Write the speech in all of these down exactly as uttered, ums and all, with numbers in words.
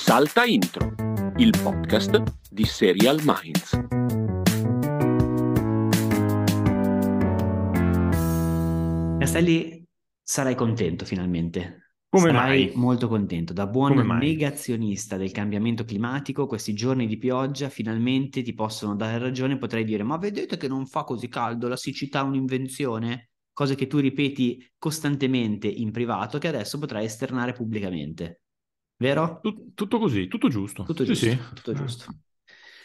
Salta Intro, il podcast di Serial Minds. E stai lì, sarai contento finalmente. Come sarai mai? Molto contento. Da buon negazionista del cambiamento climatico, questi giorni di pioggia finalmente ti possono dare ragione. Potrei dire, ma vedete che non fa così caldo, la siccità è un'invenzione? Cose che tu ripeti costantemente in privato, che adesso potrai esternare pubblicamente. Vero? Tut- tutto così, tutto giusto. Tutto giusto, sì, sì. tutto giusto.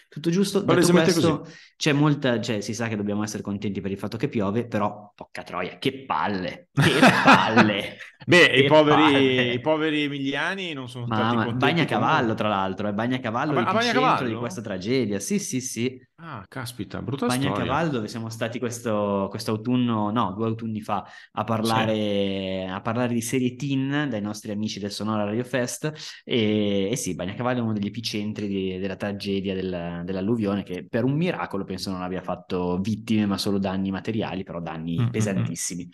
Tutto giusto. Detto questo, così. c'è molta... Cioè, si sa che dobbiamo essere contenti per il fatto che piove, però, porca troia, che palle! Che palle! Beh, che i, poveri, palle. i poveri emiliani non sono ma, stati ma, contenti. Bagnacavallo, tra l'altro, è Bagnacavallo ah, il centro di questa tragedia. Sì, sì, sì. Ah, caspita, brutta Bagnacavallo, storia. Bagnacavallo, dove siamo stati questo quest'autunno, no, due autunni fa, a parlare, sì. a parlare di serie teen dai nostri amici del Sonora Radio Fest. E, e sì, Bagnacavallo è uno degli epicentri di, della tragedia del, dell'alluvione, che per un miracolo penso non abbia fatto vittime, ma solo danni materiali, però danni mm-hmm. pesantissimi.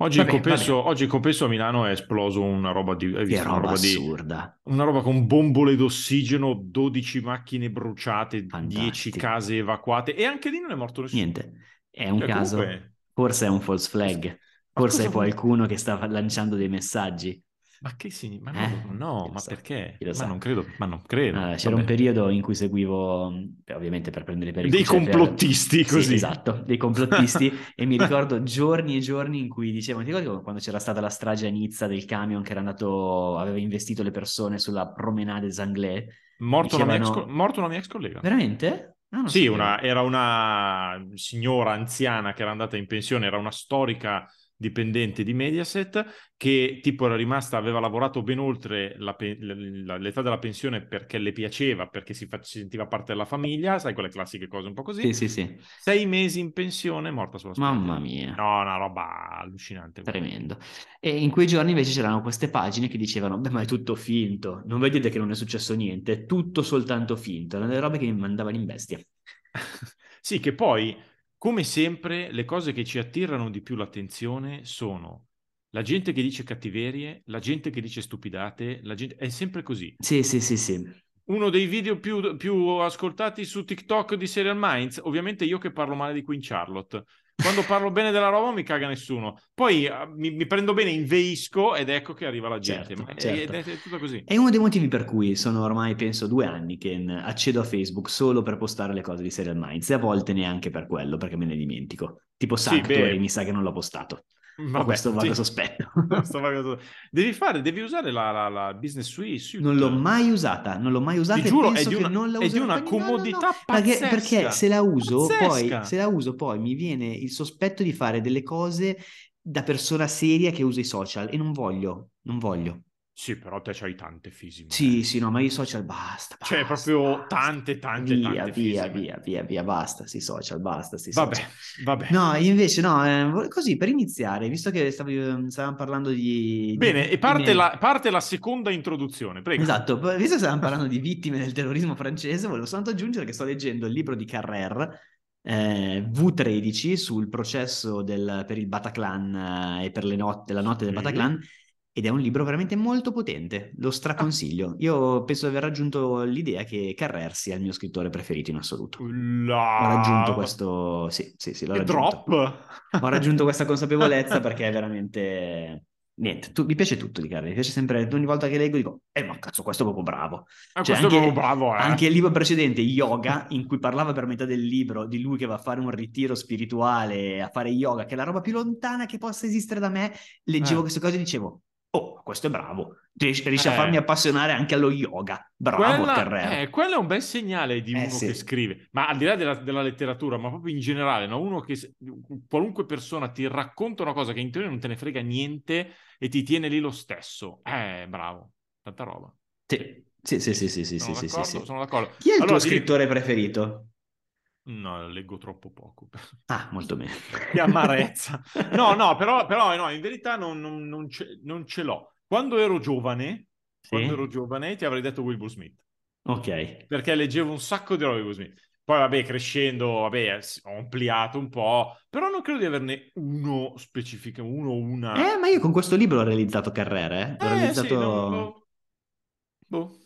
Oggi, vabbè, in compenso, oggi in compenso a Milano è esploso una roba di hai visto, roba una roba assurda. Di, una roba con bombole d'ossigeno, dodici macchine bruciate, fantastico. dieci case evacuate, e anche lì non è morto nessuno. Niente, è un cioè, caso, comunque... forse è un false flag, ma forse è qualcuno che sta lanciando dei messaggi. Ma che significa? Ma eh, no, ma so, perché? Ma so. non credo, ma non credo. Allora, c'era Vabbè. un periodo in cui seguivo, ovviamente per prendere per il dei complottisti per... così. Sì, esatto, dei complottisti e mi ricordo giorni e giorni in cui dicevo, ti ricordi quando c'era stata la strage a Nizza del camion che era andato, aveva investito le persone sulla promenade des Anglais? Morto, dicevano... una, mia ex, morto una mia ex collega. Veramente? No, sì, una, era una signora anziana che era andata in pensione, era una storica dipendente di Mediaset che tipo era rimasta, aveva lavorato ben oltre la pe- la, l'età della pensione perché le piaceva, perché si, fa- si sentiva parte della famiglia, sai quelle classiche cose un po' così. Sì, sì, sì. Sei mesi in pensione, morta sulla strada. Mamma mia. No, una roba allucinante. Tremendo. E in quei giorni invece c'erano queste pagine che dicevano, beh ma è tutto finto, non vedete che non è successo niente, è tutto soltanto finto. Erano delle robe che mi mandavano in bestia. Sì, che poi... Come sempre, le cose che ci attirano di più l'attenzione sono la gente che dice cattiverie, la gente che dice stupidate, la gente... è sempre così. Sì, sì, sì, sì. Uno dei video più, più ascoltati su TikTok di Serial Minds, ovviamente io che parlo male di Queen Charlotte. Quando parlo bene della roba mi caga nessuno. Poi mi, mi prendo bene, inveisco ed ecco che arriva la gente. Certo, certo. È, è, è tutto così. È uno dei motivi per cui sono ormai, penso, due anni che accedo a Facebook solo per postare le cose di Serial Minds. E a volte neanche per quello, perché me ne dimentico. Tipo Sanctuary, sì, mi sa che non l'ho postato. Vabbè, questo vago sì. sospetto. Devi fare, devi usare la, la, la business suite. Non l'ho mai usata, non l'ho mai usata. Ti e giuro, penso è di una, che non la è di una comodità no, no, no. pazzesca. Perché, perché se la uso pazzesca. poi, se la uso poi mi viene il sospetto di fare delle cose da persona seria che usa i social e non voglio, non voglio. Sì, però te c'hai tante fisime. Sì, sì, no, ma i social basta, basta. Cioè, proprio basta. tante, tante, via, tante via, fisime. Via, via, via, basta, sì, social, basta, sì, vabbè, social. Vabbè. No, invece no, eh, così, per iniziare, visto che stav- stavamo parlando di... Bene, di e parte, vittime... la, parte la seconda introduzione, prego. Esatto, visto che stavamo parlando di vittime del terrorismo francese, volevo soltanto aggiungere che sto leggendo il libro di Carrère, Eh, vu tredici, sul processo del, per il Bataclan eh, e per le notte, la notte del Bataclan, ed è un libro veramente molto potente, lo straconsiglio. Io penso di aver raggiunto l'idea che Carrère sia il mio scrittore preferito in assoluto. La... Ho raggiunto questo... Sì, sì, sì, l'ho e raggiunto. Drop. Ho raggiunto questa consapevolezza perché è veramente... Niente, tu, mi piace tutto di Carrère, mi piace sempre, ogni volta che leggo dico, eh ma cazzo questo è proprio bravo. Ah, cioè, questo anche, è proprio bravo, eh. Anche il libro precedente, Yoga, in cui parlava per metà del libro di lui che va a fare un ritiro spirituale, a fare yoga, che è la roba più lontana che possa esistere da me, leggevo eh. queste cose e dicevo, oh, questo è bravo, riesce eh. a farmi appassionare anche allo yoga, bravo Carrère. Eh, quello è un bel segnale di eh, uno sì. che scrive, ma al di là della, della letteratura, ma proprio in generale, no? Uno che qualunque persona ti racconta una cosa che in teoria non te ne frega niente, e ti tiene lì lo stesso. Eh, bravo, tanta roba. Sì, sì, sì, sì, sì, sì, sono, sì, d'accordo, sì, sì. sono d'accordo. Chi è il allora, tuo scrittore ti... preferito? No, leggo troppo poco. Ah, molto bene. Che amarezza. No, no, però, però no, in verità non, non, non, ce, non ce l'ho. Quando ero giovane, sì? quando ero giovane ti avrei detto Wilbur Smith. Ok. Perché leggevo un sacco di roba di Wilbur Smith. Poi vabbè, crescendo, vabbè, ho ampliato un po', però non credo di averne uno specifico, uno o una. Eh, ma io con questo libro ho realizzato Carrère, eh? Ho eh, realizzato... Sì, no, no. Boh.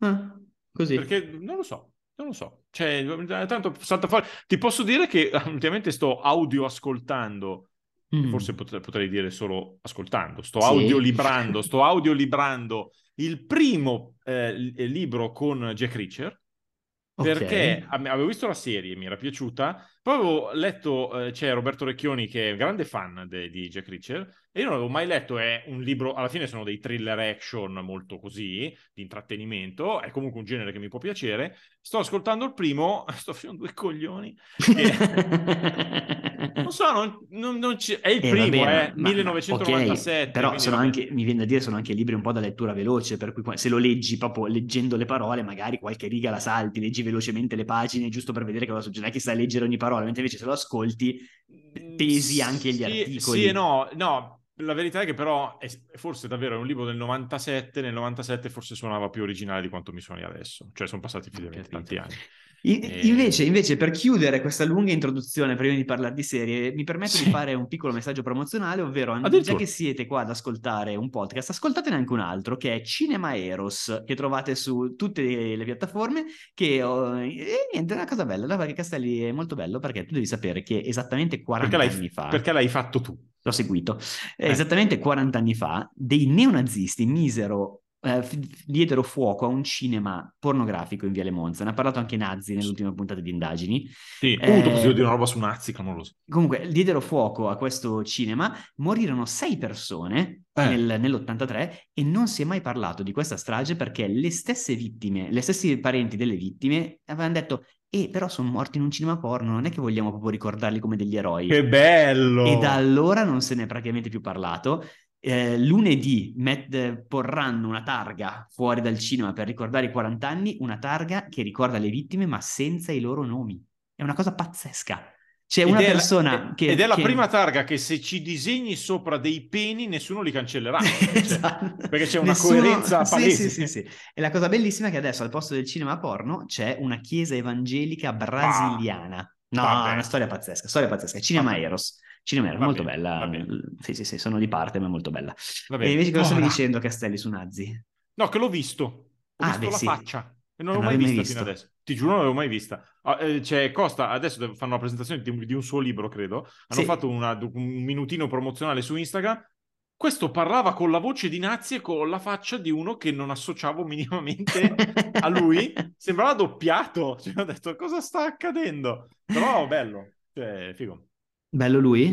Ah, così. Perché non lo so, non lo so. Cioè, tanto salta fuori. Ti posso dire che ultimamente sto audio ascoltando. Mm. Forse potrei, potrei dire solo ascoltando, sto sì. audiolibrando, sto audiolibrando il primo eh, libro con Jack Reacher, okay. Perché avevo visto la serie, mi era piaciuta, poi avevo letto, eh, c'è Roberto Recchioni che è grande fan de- di Jack Reacher, e io non l'avevo mai letto, è un libro, alla fine sono dei thriller action molto così, di intrattenimento, è comunque un genere che mi può piacere, sto ascoltando il primo, sto facendo due coglioni, e... Non so, non, non, non ci... è il eh, primo, vabbè, eh, ma, millenovecentonovantasette. Okay, però sono anche, mi viene da dire, sono anche libri un po' da lettura veloce, per cui se lo leggi proprio leggendo le parole, magari qualche riga la salti, leggi velocemente le pagine, giusto per vedere che cosa succede, chi sa leggere ogni parola, mentre invece se lo ascolti pesi anche gli sì, articoli. Sì e no, no. La verità è che però è forse davvero è un libro del novantasette, nel novantasette forse suonava più originale di quanto mi suoni adesso, cioè sono passati finalmente tanti anni. In, e... invece, invece per chiudere questa lunga introduzione prima di parlare di serie mi permetto sì. di fare un piccolo messaggio promozionale, ovvero già che siete qua ad ascoltare un podcast, ascoltatene anche un altro che è Cinema Eros, che trovate su tutte le piattaforme, che oh, e niente, è una cosa bella, perché Castelli è molto bello, perché tu devi sapere che esattamente quaranta perché anni fa perché l'hai fatto tu? L'ho seguito, eh. esattamente quaranta anni fa dei neonazisti misero eh, diedero fuoco a un cinema pornografico in Via Lemonza, ne ha parlato anche Nazzi nell'ultima puntata di Indagini. Sì, eh, uh, dopo si di una roba su Nazzi, clamoroso. Comunque, diedero fuoco a questo cinema, morirono sei persone eh. nel, nell'ottantatré e non si è mai parlato di questa strage perché le stesse vittime, le stesse parenti delle vittime avevano detto e però sono morti in un cinema porno, non è che vogliamo proprio ricordarli come degli eroi. Che bello! E da allora non se ne è praticamente più parlato. Eh, lunedì met- porranno una targa fuori dal cinema per ricordare i quaranta anni, una targa che ricorda le vittime ma senza i loro nomi. È una cosa pazzesca. C'è ed una persona la, che... Ed è la che... prima targa che se ci disegni sopra dei peni nessuno li cancellerà. Esatto. Cioè, perché c'è una nessuno... coerenza palese. Sì, sì, sì, sì. E la cosa bellissima è che adesso al posto del cinema porno c'è una chiesa evangelica brasiliana. Ah, no, vabbè. Una storia pazzesca, storia pazzesca. Cinema vabbè. Eros. Cinema Eros, molto bene, bella. Sì, sì, sì, sono di parte, ma è molto bella. Vabbè. E invece cosa oh, stavi no. dicendo, Castelli, su Nazzi? No, che l'ho visto. Ho ah, visto beh, la sì. faccia. E non l'ho non mai vista mai fino adesso. Ti giuro, non l'avevo mai vista. C'è Costa, adesso fanno una presentazione di un suo libro, credo. Hanno sì. fatto una, un minutino promozionale su Instagram. Questo parlava con la voce di Nazzi e con la faccia di uno che non associavo minimamente a lui. Sembrava doppiato. Cioè, ho detto, cosa sta accadendo? Però bello. Cioè, figo. Bello lui?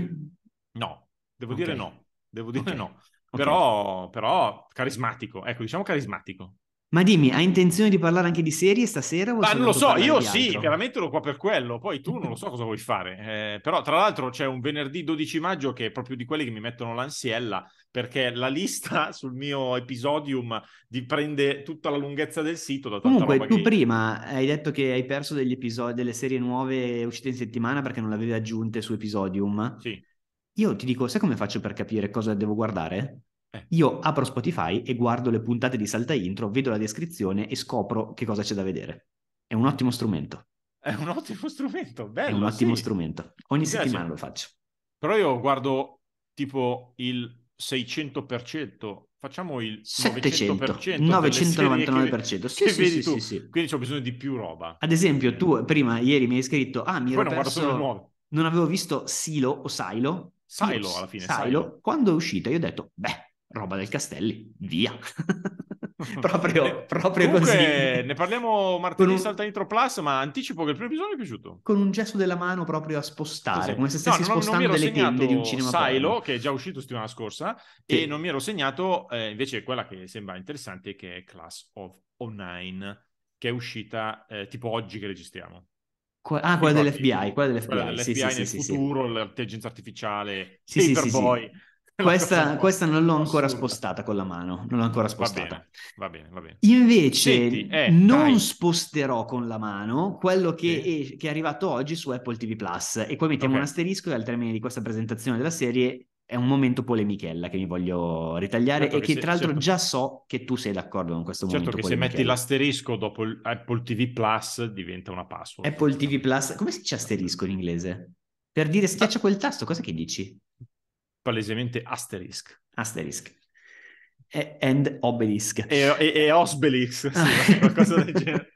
No. Devo okay. dire no. Devo dire okay. no. Okay. Però, però carismatico. Ecco, diciamo carismatico. Ma dimmi, hai intenzione di parlare anche di serie stasera? Ma non lo so, io sì, chiaramente ero qua per quello, poi tu non lo so cosa vuoi fare, eh, però tra l'altro c'è un venerdì dodici maggio che è proprio di quelli che mi mettono l'ansiella, perché la lista sul mio episodium prende tutta la lunghezza del sito. Da tanta comunque roba tu che... prima hai detto che hai perso degli episodi, delle serie nuove uscite in settimana perché non le avevi aggiunte su episodium. Sì. Io ti dico, sai come faccio per capire cosa devo guardare? Io apro Spotify e guardo le puntate di Salta Intro, vedo la descrizione e scopro che cosa c'è da vedere. È un ottimo strumento. È un ottimo strumento, bello. È un ottimo sì. strumento. Ogni Mi settimana piace. Lo faccio. Però io guardo tipo il seicento per cento, facciamo il settecento, novecento per cento, novecentonovantanove per cento. Che, sì, che sì, vedi sì, tu. Sì, sì. Quindi c'ho bisogno di più roba. Ad esempio, tu prima ieri mi hai scritto: ah, mi Poi ero non perso. Non avevo visto Silo o Silo. Silo alla fine. Silo. Silo. Quando è uscita, io ho detto: beh. Roba del Castelli, via. proprio proprio Comunque, così. Ne parliamo martedì un... Salta Intro Plus, ma anticipo che il primo episodio mi è piaciuto. Con un gesto della mano proprio a spostare, esatto. come se stessi no, spostando delle tende di un cinema. Silo, porno. Che è già uscito settimana scorsa, sì. e non mi ero segnato eh, invece quella che sembra interessante, che è Class of zero nine, che è uscita eh, tipo oggi che registriamo. Ah, quella dell'F B I, quella dell'F B I, quella dell'F B I sì, sì, nel sì, futuro, sì. l'intelligenza artificiale, sì, Paperboy. Sì, sì, sì. Questa, questa non l'ho ancora assurda. Spostata con la mano, non l'ho ancora spostata. Va bene, va bene. Va bene. Invece Senti, eh, non dai. sposterò con la mano quello che, sì. è, che è arrivato oggi su Apple T V Plus e poi mettiamo okay. un asterisco e al termine di questa presentazione della serie è un momento polemichella che mi voglio ritagliare certo e che, che se, tra l'altro certo. già so che tu sei d'accordo con questo certo momento. Certo che se metti l'asterisco dopo Apple T V Plus diventa una password. Apple T V Plus, come si dice asterisco in inglese? Per dire schiaccia quel tasto, cosa che dici? Palesemente asterisk asterisk and Obelisk. E, e, e Osbelisk, sì, qualcosa del genere.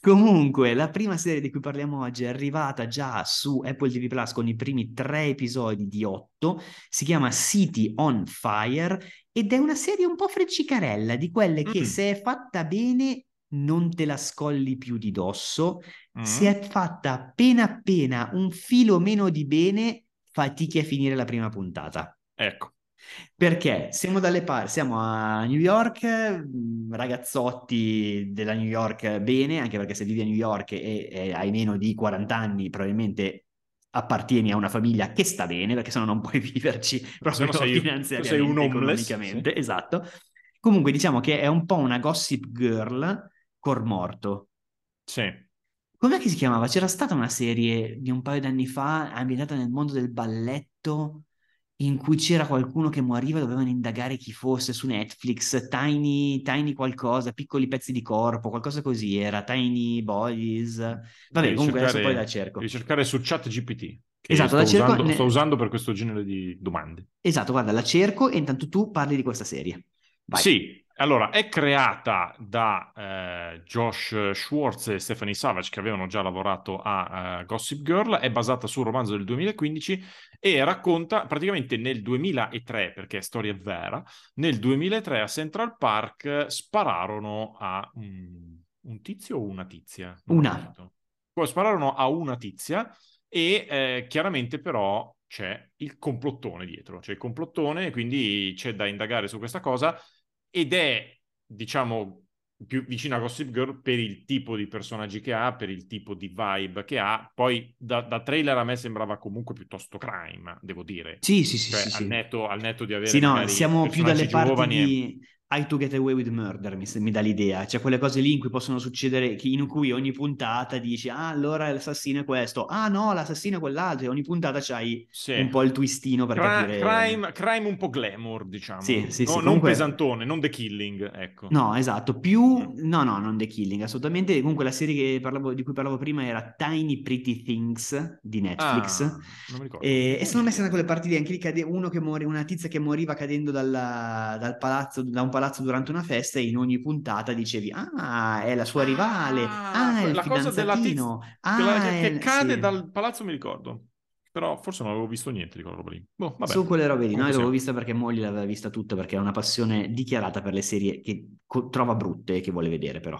Comunque, la prima serie di cui parliamo oggi è arrivata già su Apple ti vu Plus con i primi tre episodi di otto, si chiama City on Fire ed è una serie un po' freccicarella, di quelle che mm. se è fatta bene non te la scolli più di dosso, mm. se è fatta appena appena un filo meno di bene fatichi a finire la prima puntata. Ecco. Perché siamo dalle parti, siamo a New York, ragazzotti della New York bene, anche perché se vivi a New York e, e hai meno di quaranta anni probabilmente appartieni a una famiglia che sta bene, perché sennò non puoi viverci proprio finanziariamente, sei un homeless, economicamente, sì. Esatto. Comunque diciamo che è un po' una Gossip Girl cor morto. Sì. Com'è che si chiamava? C'era stata una serie di un paio d'anni fa ambientata nel mondo del balletto, in cui c'era qualcuno che moriva, dovevano indagare chi fosse, su Netflix, Tiny, Tiny qualcosa, piccoli pezzi di corpo, qualcosa così era, Tiny Bodies, vabbè devi comunque cercare, adesso poi la cerco. Devi cercare su ChatGPT, che esatto, sto, la cerco, usando, ne... sto usando per questo genere di domande. Esatto, guarda, la cerco e intanto tu parli di questa serie. Vai. Sì. Allora, è creata da eh, Josh Schwartz e Stephanie Savage, che avevano già lavorato a uh, Gossip Girl, è basata sul romanzo del duemilaquindici e racconta praticamente nel duemilatré, perché è storia vera, nel duemilatré a Central Park spararono a un, un tizio o una tizia? Non una. Poi spararono a una tizia e eh, chiaramente però c'è il complottone dietro, c'è il complottone, quindi c'è da indagare su questa cosa. Ed è, diciamo, più vicina a Gossip Girl per il tipo di personaggi che ha, per il tipo di vibe che ha. Poi da, da trailer a me sembrava comunque piuttosto crime, devo dire. Sì, sì, cioè, sì. Al, sì. Netto, al netto di avere... Sì, no, siamo più dalle parti di e... I to Get Away with Murder, mi, mi dà l'idea. Cioè quelle cose lì in cui possono succedere, in cui ogni puntata dici, ah, allora l'assassino è questo, ah, no, l'assassino è quell'altro. E ogni puntata c'hai sì. un po' il twistino per Cri- capire... Crime, crime un po' glamour, diciamo. Sì, sì, no, sì. Non comunque... pesantone, non The Killing, ecco. No, esatto, più... No, no, non The Killing, assolutamente. Comunque la serie che parlavo, di cui parlavo prima era Tiny Pretty Things di Netflix. Ah, non mi ricordo. E, e sono messe da quelle parti lì, anche lì cade uno che muore, una tizia che moriva cadendo dalla, dal palazzo, da un palazzo durante una festa, e in ogni puntata dicevi, ah, è la sua rivale, ah, ah è il la cosa della tizia, ah, che, che è... cade sì. dal palazzo, mi ricordo, però forse non avevo visto niente di quella roba lì. Boh, vabbè. Su quelle robe lì, no, l'avevo vista perché moglie l'aveva vista tutta, perché è una passione dichiarata per le serie che co- trova brutte e che vuole vedere, però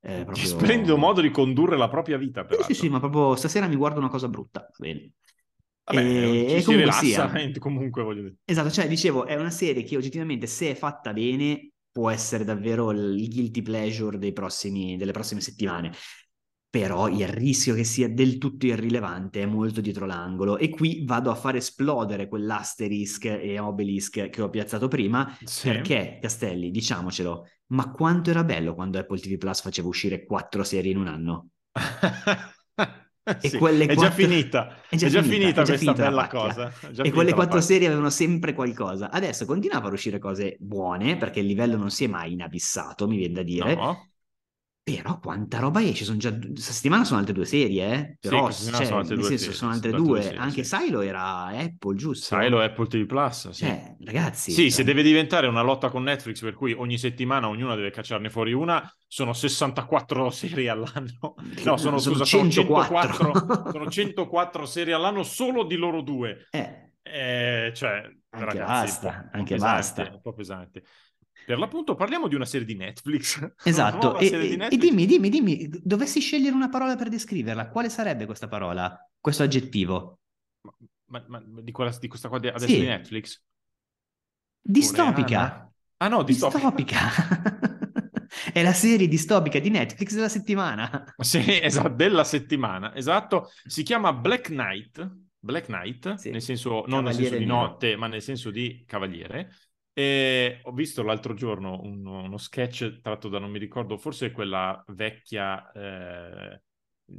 è proprio... splendido modo di condurre la propria vita, però. Sì, sì, sì, ma proprio stasera mi guardo una cosa brutta, va bene. Vabbè, e ci comunque si rilassa, sia. Comunque voglio dire. Esatto, cioè dicevo, è una serie che oggettivamente, se è fatta bene, può essere davvero il guilty pleasure dei prossimi, delle prossime settimane. Però il rischio che sia del tutto irrilevante è molto dietro l'angolo, e qui vado a far esplodere quell'asterisk e obelisk che ho piazzato prima, sì. Perché, Castelli, diciamocelo, ma quanto era bello quando Apple ti vu Plus faceva uscire quattro serie in un anno? E sì, quelle quattro... è già finita è già, è già finita, finita è già questa bella cosa, e quelle quattro serie avevano sempre qualcosa. Adesso continua a far uscire cose buone, perché il livello non si è mai inabissato, mi viene da dire, no. Però quanta roba esce, sono già questa settimana sono altre due serie, eh? Però sì, cioè, sono altre nel due senso serie, sono altre sono due, due serie, anche sì. Silo era Apple, giusto? Silo Apple ti vu Plus, sì. Cioè, ragazzi, sì, cioè... se deve diventare una lotta con Netflix, per cui ogni settimana ognuna deve cacciarne fuori una, sono sessantaquattro serie all'anno, no, sono, sono scusa, centoquattro. Sono centoquattro, sono centoquattro serie all'anno solo di loro due, eh. Eh, cioè anche ragazzi, basta, anche basta, un po' pesante. Per l'appunto parliamo di una serie di Netflix. Esatto, e, serie di Netflix. E dimmi, dimmi, dimmi, dovessi scegliere una parola per descriverla, quale sarebbe questa parola, questo aggettivo? Ma, ma, ma di, quella, di questa qua di, adesso sì. Di Netflix? Distopica. Ah no, distopica. Distopica. È la serie distopica di Netflix della settimana. Sì, esatto, della settimana, esatto. Si chiama Black Knight, Black Knight, sì. Nel senso, non nel senso di notte, ma nel senso di cavaliere. E ho visto l'altro giorno uno, uno sketch tratto da, non mi ricordo, forse quella vecchia eh,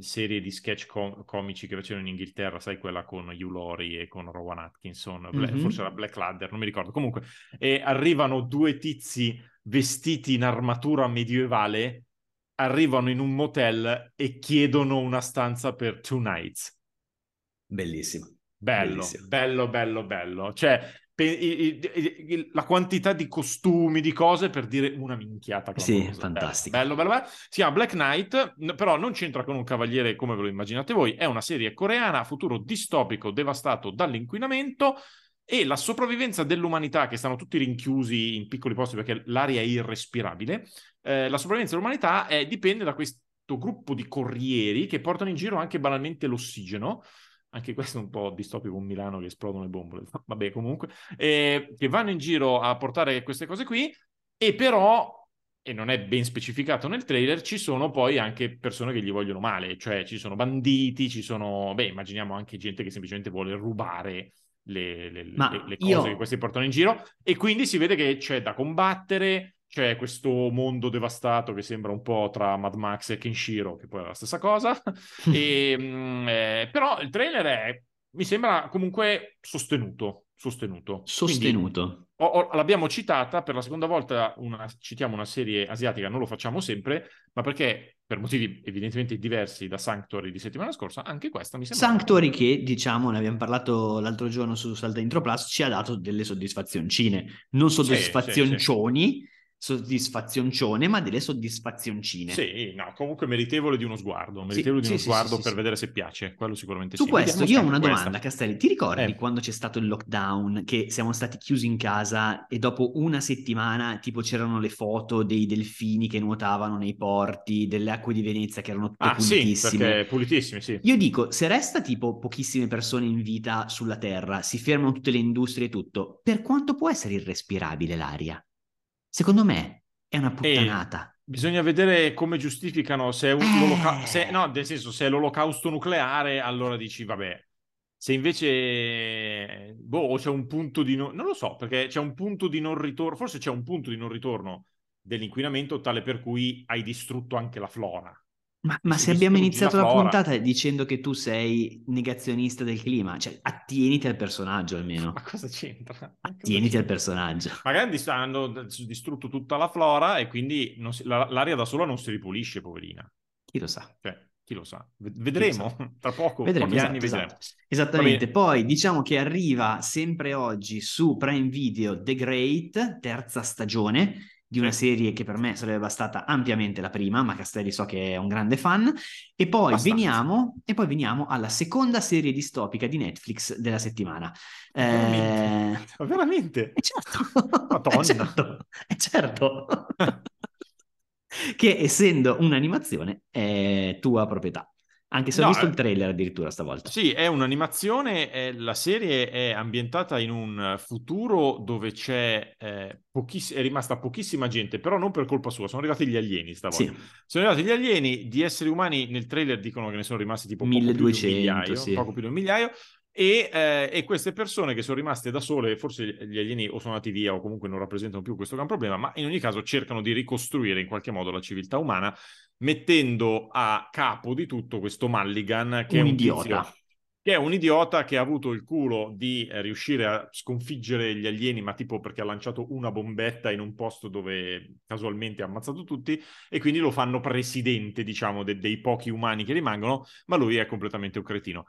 serie di sketch com- comici che facevano in Inghilterra, sai, quella con Hugh Laurie e con Rowan Atkinson, mm-hmm. Forse era Blackadder, non mi ricordo. Comunque, e arrivano due tizi vestiti in armatura medievale, arrivano in un motel e chiedono una stanza per two nights. Bellissimo. Bello, bellissimo. bello, bello, bello. Cioè... la quantità di costumi, di cose, per dire una minchiata. Sì, fantastico. Bello, bello, bello. Si chiama Black Knight, però non c'entra con un cavaliere come ve lo immaginate voi. È una serie coreana a futuro distopico devastato dall'inquinamento e la sopravvivenza dell'umanità, che stanno tutti rinchiusi in piccoli posti perché l'aria è irrespirabile. Eh, la sopravvivenza dell'umanità è, dipende da questo gruppo di corrieri che portano in giro anche banalmente l'ossigeno. Anche questo è un po' distopico, un Milano che esplodono le bombole, vabbè, comunque, eh, che vanno in giro a portare queste cose qui, e però, e non è ben specificato nel trailer, ci sono poi anche persone che gli vogliono male, cioè ci sono banditi, ci sono, beh, immaginiamo anche gente che semplicemente vuole rubare le, le, le, le cose io... che questi portano in giro, e quindi si vede che c'è da combattere, c'è questo mondo devastato che sembra un po' tra Mad Max e Kenshiro, che poi è la stessa cosa, e, eh, però il trailer è, mi sembra comunque sostenuto, sostenuto. Sostenuto. Quindi, o, o, l'abbiamo citata per la seconda volta, una, citiamo una serie asiatica, non lo facciamo sempre, ma perché per motivi evidentemente diversi da Sanctuary di settimana scorsa, anche questa mi sembra... Sanctuary che, diciamo, ne abbiamo parlato l'altro giorno su Salta Intro Plus, ci ha dato delle soddisfazioncine, non soddisfazioncioni, sì, sì, sì. soddisfazioncione, ma delle soddisfazioncine. Sì, no, comunque meritevole di uno sguardo, meritevole sì, di uno sì, sguardo sì, sì, per sì. vedere se piace, quello sicuramente sì. Su questo io ho una questa. domanda, Castelli, ti ricordi eh. quando c'è stato il lockdown, che siamo stati chiusi in casa e dopo una settimana tipo c'erano le foto dei delfini che nuotavano nei porti, delle acque di Venezia che erano tutte ah, pulitissime? Sì, perché pulitissime, sì. Io dico, se resta tipo pochissime persone in vita sulla Terra, si fermano tutte le industrie e tutto, per quanto può essere irrespirabile l'aria? Secondo me è una puttanata. E bisogna vedere come giustificano, se è un eh. loca- se, no, nel senso, se è l'olocausto nucleare, allora dici vabbè. Se invece boh, c'è un punto di no- non lo so, perché c'è un punto di non ritorno, forse c'è un punto di non ritorno dell'inquinamento tale per cui hai distrutto anche la flora. Ma, ma se abbiamo iniziato la, la puntata dicendo che tu sei negazionista del clima, cioè attieniti al personaggio almeno. Ma cosa c'entra? Cosa attieniti c'entra? al personaggio. Magari hanno distrutto tutta la flora e quindi non si, la, l'aria da sola non si ripulisce, poverina. Chi lo sa? Cioè, chi lo sa? Vedremo, lo sa. tra poco, vedremo, pochi esatto, anni esatto. vedremo. Esattamente, poi diciamo che arriva sempre oggi su Prime Video The Great, terza stagione, di una serie che per me sarebbe bastata ampiamente la prima, ma Castelli so che è un grande fan, e poi, veniamo, e poi veniamo alla seconda serie distopica di Netflix della settimana. Veramente? Eh... Veramente? Eh certo! Madonna! Eh certo! Eh certo. Che essendo un'animazione è tua proprietà. Anche se no, ho visto il trailer addirittura stavolta. Sì, è un'animazione, è, la serie è ambientata in un futuro dove c'è eh, pochiss- è rimasta pochissima gente, però non per colpa sua, sono arrivati gli alieni stavolta. Sì. Sono arrivati gli alieni, di esseri umani nel trailer dicono che ne sono rimasti tipo milleduecento, sì. poco più di un migliaio, e, eh, e queste persone che sono rimaste da sole, forse gli alieni o sono andati via o comunque non rappresentano più questo gran problema, ma in ogni caso cercano di ricostruire in qualche modo la civiltà umana, mettendo a capo di tutto questo Mulligan, che un è un idiota tizio, che è un idiota che ha avuto il culo di eh, riuscire a sconfiggere gli alieni, ma tipo perché ha lanciato una bombetta in un posto dove casualmente ha ammazzato tutti, e quindi lo fanno presidente, diciamo, de- dei pochi umani che rimangono, ma lui è completamente un cretino.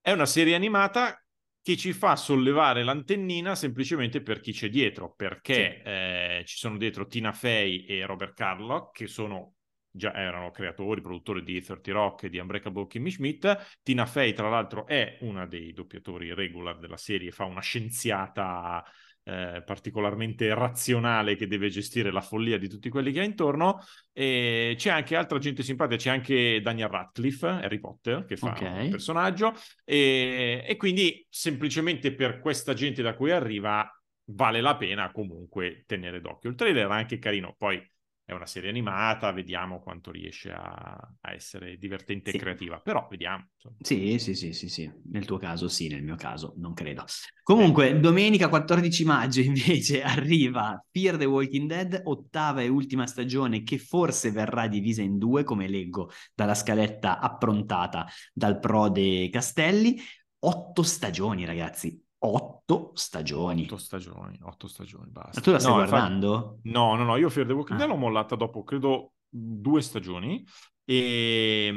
È una serie animata che ci fa sollevare l'antennina semplicemente per chi c'è dietro, perché sì. eh, ci sono dietro Tina Fey e Robert Carlock, che sono già erano creatori, produttori di thirty rock e di Unbreakable Kimmy Schmidt. Tina Fey, tra l'altro, è una dei doppiatori regular della serie, fa una scienziata eh, particolarmente razionale che deve gestire la follia di tutti quelli che ha intorno, e c'è anche altra gente simpatica, c'è anche Daniel Radcliffe, Harry Potter, che fa okay. un personaggio, e, e quindi semplicemente per questa gente da cui arriva vale la pena comunque tenere d'occhio. Il trailer è anche carino, poi è una serie animata, vediamo quanto riesce a, a essere divertente sì. e creativa, però vediamo. Sì, sì, sì, sì, sì, nel tuo caso sì, nel mio caso non credo. Comunque, eh. domenica quattordici maggio invece arriva Fear the Walking Dead, ottava e ultima stagione, che forse verrà divisa in due, come leggo dalla scaletta approntata dal Prode Castelli. Otto stagioni, ragazzi. Otto stagioni. Otto stagioni, otto stagioni, basta. Ma tu la stai no, guardando? Infatti, no, no, no, io Fear the Walking Dead ah. l'ho mollata dopo, credo, due stagioni, e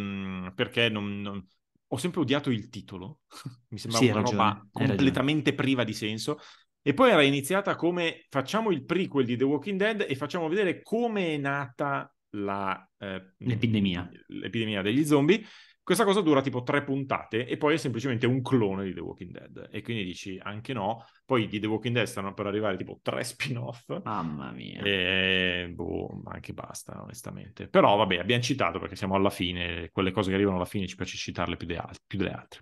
perché non, non... ho sempre odiato il titolo, mi sembrava sì, una ragione, roba completamente ragione. priva di senso, E poi era iniziata come facciamo il prequel di The Walking Dead e facciamo vedere come è nata la, eh, l'epidemia. l'epidemia degli zombie. Questa cosa dura tipo tre puntate e poi è semplicemente un clone di The Walking Dead. E quindi dici anche no. Poi di The Walking Dead stanno per arrivare tipo tre spin-off. Mamma mia. E boh, ma anche basta, onestamente. Però vabbè, abbiamo citato perché siamo alla fine. Quelle cose che arrivano alla fine ci piace citarle più, de al- più delle altre.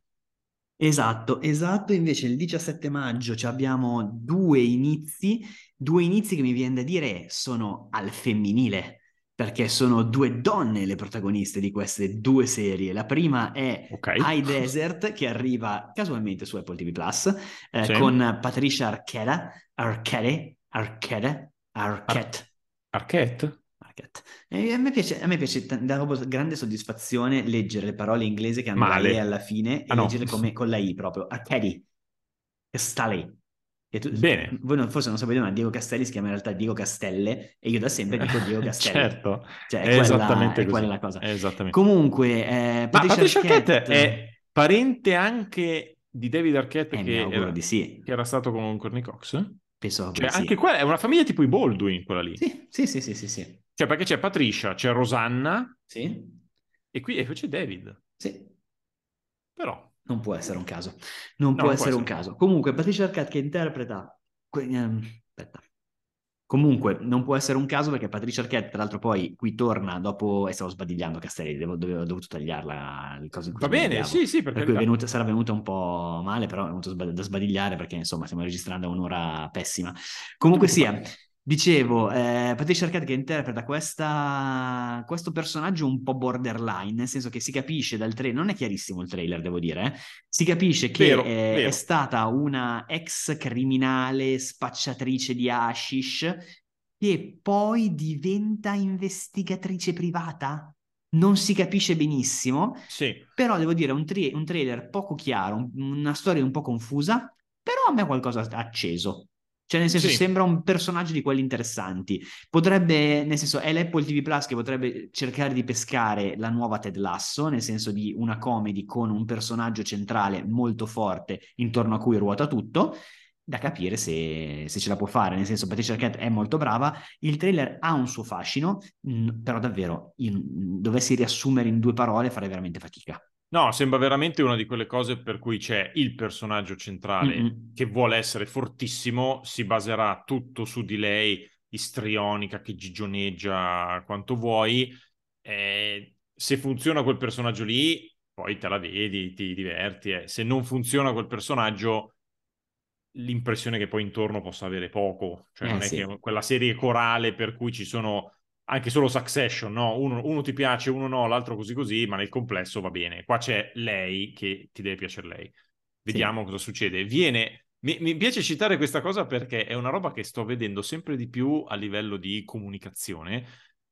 Esatto, esatto. Invece il diciassette maggio ci abbiamo due inizi. Due inizi che mi viene da dire sono al femminile, perché sono due donne le protagoniste di queste due serie. La prima è okay. High Desert, che arriva casualmente su Apple T V Plus, eh, sì. con Patricia Arquette, Arquette, Arquette, Arquette. Arquette? Arquette. E a me piace, a me piace da proprio grande soddisfazione leggere le parole inglesi che hanno lei alla fine e ah, leggere no. come, con la I proprio. Arquette. Sta lì. Tu, Bene. Voi non, forse non sapete, ma Diego Castelli si chiama in realtà Diego Castelle e io da sempre dico Diego Castelli. Certo, cioè, è, è, quella, esattamente è quella la cosa. È esattamente. Comunque, eh, Patricia, Patricia Arquette... Arquette è parente anche di David Arquette, eh, che, era, di sì. che era stato con Courtney Cox. Penso cioè, sì. Anche quella è una famiglia tipo i Baldwin, quella lì. Sì, sì, sì, sì, sì, sì. Cioè, perché c'è Patricia, c'è Rosanna, sì, e qui e poi c'è David. Sì. Però. Non può essere un caso, non no, può essere, essere un caso. Comunque, Patricia Arquette che interpreta... Que... Aspetta. Comunque, non può essere un caso perché Patricia Arquette, tra l'altro, poi qui torna dopo... E stavo sbadigliando, Castelli, devo, devo, ho dovuto tagliarla. Il coso in cui Va bene, sbadigliavo. Sì, sì. Perché per cui è venuta, sarà venuta un po' male, però è venuto da sbadigliare perché, insomma, stiamo registrando un'ora pessima. Comunque sia... Fare. Dicevo, eh, Patricia Arquette che interpreta questa, questo personaggio un po' borderline, nel senso che si capisce dal trailer, non è chiarissimo il trailer devo dire, eh? Si capisce che vero, è, vero. è stata una ex criminale spacciatrice di hashish che poi diventa investigatrice privata? Non si capisce benissimo, sì. Però devo dire un, tri- un trailer poco chiaro, una storia un po' confusa, però a me qualcosa ha acceso. Cioè nel senso sì. Sembra un personaggio di quelli interessanti, potrebbe, nel senso è l'Apple T V Plus che potrebbe cercare di pescare la nuova Ted Lasso, nel senso di una comedy con un personaggio centrale molto forte intorno a cui ruota tutto, da capire se, se ce la può fare, nel senso Patricia Arquette è molto brava, il trailer ha un suo fascino, però davvero in, dovessi riassumere in due parole farei veramente fatica. No, sembra veramente una di quelle cose per cui c'è il personaggio centrale mm-hmm. che vuole essere fortissimo, si baserà tutto su di lei, istrionica, che gigioneggia quanto vuoi. Eh, se funziona quel personaggio lì, poi te la vedi, ti diverti. Eh. Se non funziona quel personaggio, l'impressione che poi intorno possa avere poco. Cioè eh, non è sì. che quella serie corale per cui ci sono... Anche solo Succession, no? Uno, uno ti piace, uno no, l'altro così così, ma nel complesso va bene. Qua c'è lei che ti deve piacere lei. Vediamo sì. cosa succede. Viene... Mi, mi piace citare questa cosa perché è una roba che sto vedendo sempre di più a livello di comunicazione.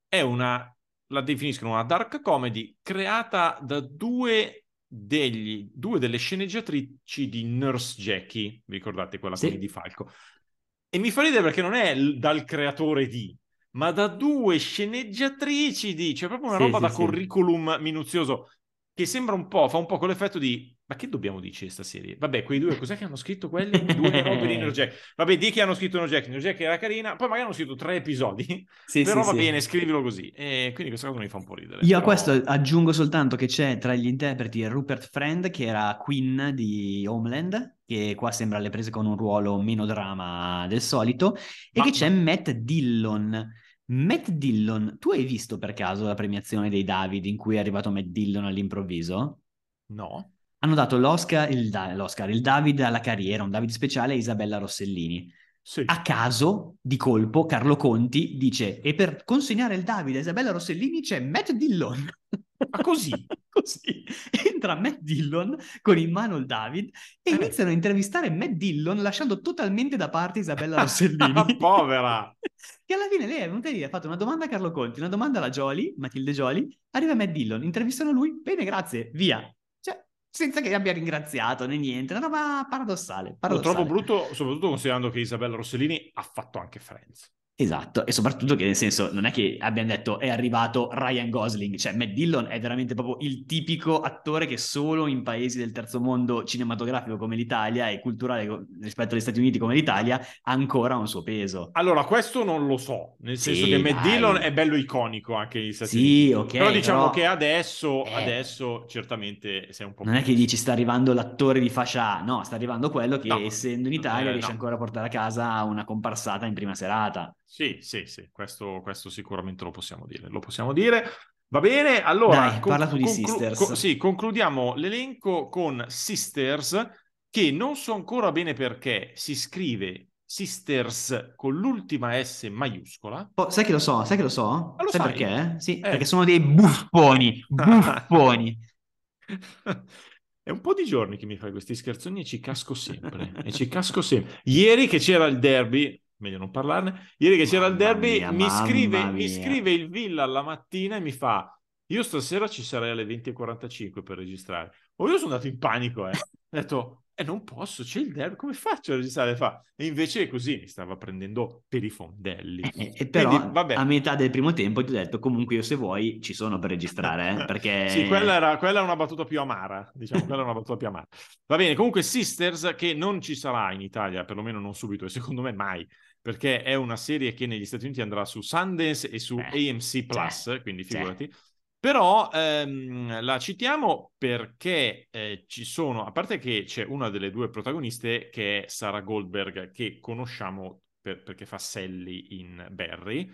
È una... La definiscono una dark comedy creata da due degli... Due delle sceneggiatrici di Nurse Jackie. Vi ricordate quella sì. di Falco? E mi fa ridere perché non è dal creatore di... ma da due sceneggiatrici di, cioè proprio una sì, roba sì, da sì. curriculum minuzioso che sembra un po', fa un po' quell'effetto di ma che dobbiamo dire sta serie? Vabbè, quei due cos'è che hanno scritto quelli? Due robe di New Jack. Vabbè, di che hanno scritto New Jack? New Jack era carina, poi magari hanno scritto tre episodi, sì, però sì, va sì. bene, scrivilo così. E quindi questa cosa mi fa un po' ridere. Io però... a questo aggiungo soltanto che c'è tra gli interpreti Rupert Friend, che era Queen di Homeland, che qua sembra le prese con un ruolo meno drama del solito, e ma... che c'è Matt Dillon. Matt Dillon, tu hai visto per caso la premiazione dei David in cui è arrivato Matt Dillon all'improvviso? No. Hanno dato l'Oscar, il, l'Oscar, il David alla carriera, un David speciale a Isabella Rossellini. Sì. A caso, di colpo, Carlo Conti dice e per consegnare il David a Isabella Rossellini c'è Matt Dillon. Ma così? Così. Entra Matt Dillon con in mano il David e eh. iniziano a intervistare Matt Dillon lasciando totalmente da parte Isabella Rossellini. Povera! Che alla fine lei è venuta lì, ha fatto una domanda a Carlo Conti, una domanda alla Joli, Matilde Joli, arriva Matt Dillon, intervistano lui, bene grazie, via. Cioè, senza che abbia ringraziato né niente, una roba paradossale. paradossale. Lo trovo brutto, soprattutto considerando che Isabella Rossellini ha fatto anche Friends. Esatto, e soprattutto che nel senso non è che abbiamo detto è arrivato Ryan Gosling, cioè Matt Dillon è veramente proprio il tipico attore che solo in paesi del terzo mondo cinematografico come l'Italia e culturale rispetto agli Stati Uniti come l'Italia ha ancora un suo peso. Allora questo non lo so, nel sì, senso che Matt dai. Dillon è bello iconico anche negli Stati sì, Uniti, okay, però diciamo però... che adesso, eh. adesso certamente sei un po' non più... è che dici sta arrivando l'attore di fascia A, no, sta arrivando quello che no. essendo in Italia eh, riesce no. ancora a portare a casa una comparsata in prima serata. Sì, sì, sì, questo, questo sicuramente lo possiamo dire, lo possiamo dire. Va bene, allora... Dai, parla tu di Sisters. Co- sì, concludiamo l'elenco con Sisters, che non so ancora bene perché si scrive Sisters con l'ultima S maiuscola. Oh, sai che lo so, sai che lo so? Lo sai sai? Perché? Sì, eh. perché sono dei buffoni, buffoni. È un po' di giorni che mi fai questi scherzoni e ci casco sempre, e ci casco sempre. Ieri che c'era il derby... meglio non parlarne, ieri che c'era mamma il derby mia, mi, scrive, mi scrive il Villa alla mattina e mi fa io stasera ci sarei alle venti e quarantacinque per registrare, o io sono andato in panico eh. ho detto eh, non posso, c'è il derby, come faccio a registrare? Fa. E invece così mi stava prendendo per i fondelli eh, e però quindi, vabbè. A metà del primo tempo ti ho detto comunque io se vuoi ci sono per registrare eh, perché... sì, quella era, quella era una battuta più amara, diciamo, quella era una battuta più amara. Va bene, comunque Sisters che non ci sarà in Italia, perlomeno non subito e secondo me mai, perché è una serie che negli Stati Uniti andrà su Sundance e su eh, A M C Plus, c'è, quindi figurati. C'è. Però ehm, la citiamo perché eh, ci sono, a parte che c'è una delle due protagoniste che è Sarah Goldberg, che conosciamo per, perché fa Sally in Barry,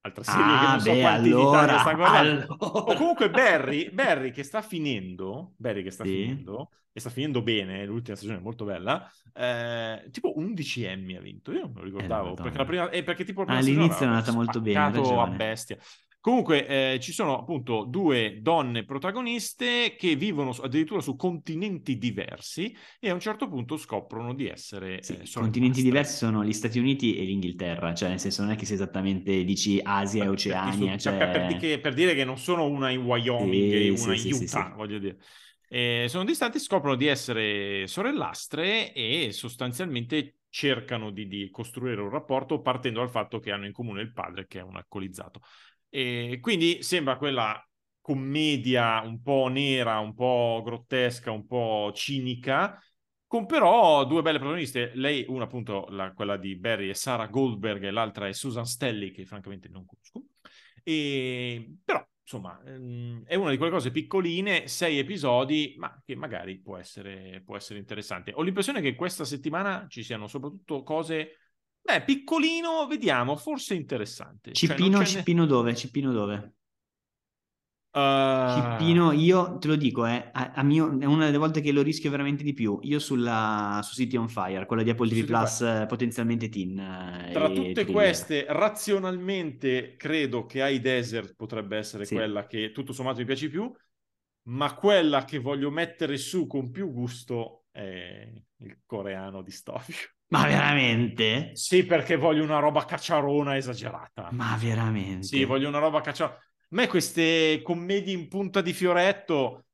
altra serie ah, che non so beh, quanti allora, in Italia sta guardando. Allora. O comunque Barry, Barry che sta finendo, Barry che sta sì. finendo, e sta finendo bene, l'ultima stagione è molto bella, eh, tipo undici Emmy ha vinto, io non me lo ricordavo, eh, perché, la prima, eh, perché tipo... La prima all'inizio è andata molto bene, a bestia. Comunque eh, ci sono appunto due donne protagoniste che vivono su, addirittura su continenti diversi e a un certo punto scoprono di essere... Sì, eh, continenti diversi sono gli Stati Uniti e l'Inghilterra, cioè nel senso non è che sia esattamente dici Asia e Oceania. Su, cioè... per, per, per dire che non sono una in Wyoming e, e una sì, in Utah, sì, sì, sì. voglio dire. Eh, sono distanti, scoprono di essere sorellastre e sostanzialmente... cercano di, di costruire un rapporto partendo dal fatto che hanno in comune il padre che è un alcolizzato. E quindi sembra quella commedia un po' nera, un po' grottesca, un po' cinica, con però due belle protagoniste. Lei, una appunto, la, quella di Barry è Sarah Goldberg e l'altra è Susan Stelly, che francamente non conosco. E... però, insomma, è una di quelle cose piccoline, sei episodi, ma che magari può essere, può essere interessante. Ho l'impressione che questa settimana ci siano soprattutto cose, beh, piccolino, vediamo, forse interessante. Cippino, cioè, cippino ne... dove? Cippino dove? Uh... Cippino, io te lo dico, eh, a, a mio, è una delle volte che lo rischio veramente di più. Io sulla su City on Fire, quella di Apple T V Plus, potenzialmente teen. Tra tutte thriller. Queste, razionalmente credo che High Desert potrebbe essere sì. quella che tutto sommato mi piace più, ma quella che voglio mettere su con più gusto è il coreano distopico. Ma veramente? Sì, perché voglio una roba cacciarona esagerata. Ma veramente? Sì, voglio una roba cacciarona. A me queste commedie in punta di fioretto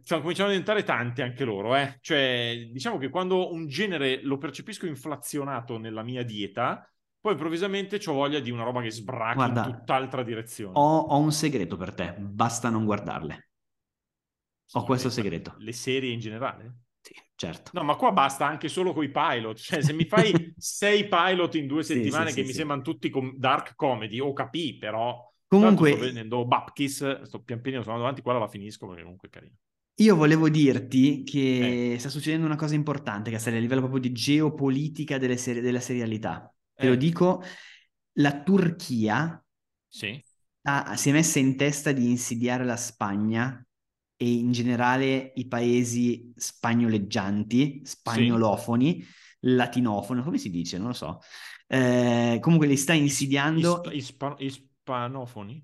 stanno cominciando a diventare tante anche loro, eh. Cioè, diciamo che quando un genere lo percepisco inflazionato nella mia dieta, poi improvvisamente c'ho voglia di una roba che sbraca guarda, in tutt'altra direzione. Ho, ho un segreto per te, basta non guardarle. Sì, ho questo le, segreto. Le serie in generale? Sì, certo. No, ma qua basta anche solo coi pilot. Cioè, se mi fai sei pilot in due settimane sì, sì, che sì, mi sì. sembrano tutti com- dark comedy, o capì, però... Comunque sto vedendo Bapkis, sto pian pianino sono avanti, quella la finisco perché comunque è carino. Io volevo dirti che eh. sta succedendo una cosa importante che sarebbe a livello proprio di geopolitica delle serie, della serialità. Te eh. lo dico, la Turchia sì. ha, si è messa in testa di insidiare la Spagna e in generale i paesi spagnoleggianti, spagnolofoni, sì. latinofoni, come si dice? Non lo so. Eh, comunque li sta insidiando... Isp- isp- isp- Panofoni?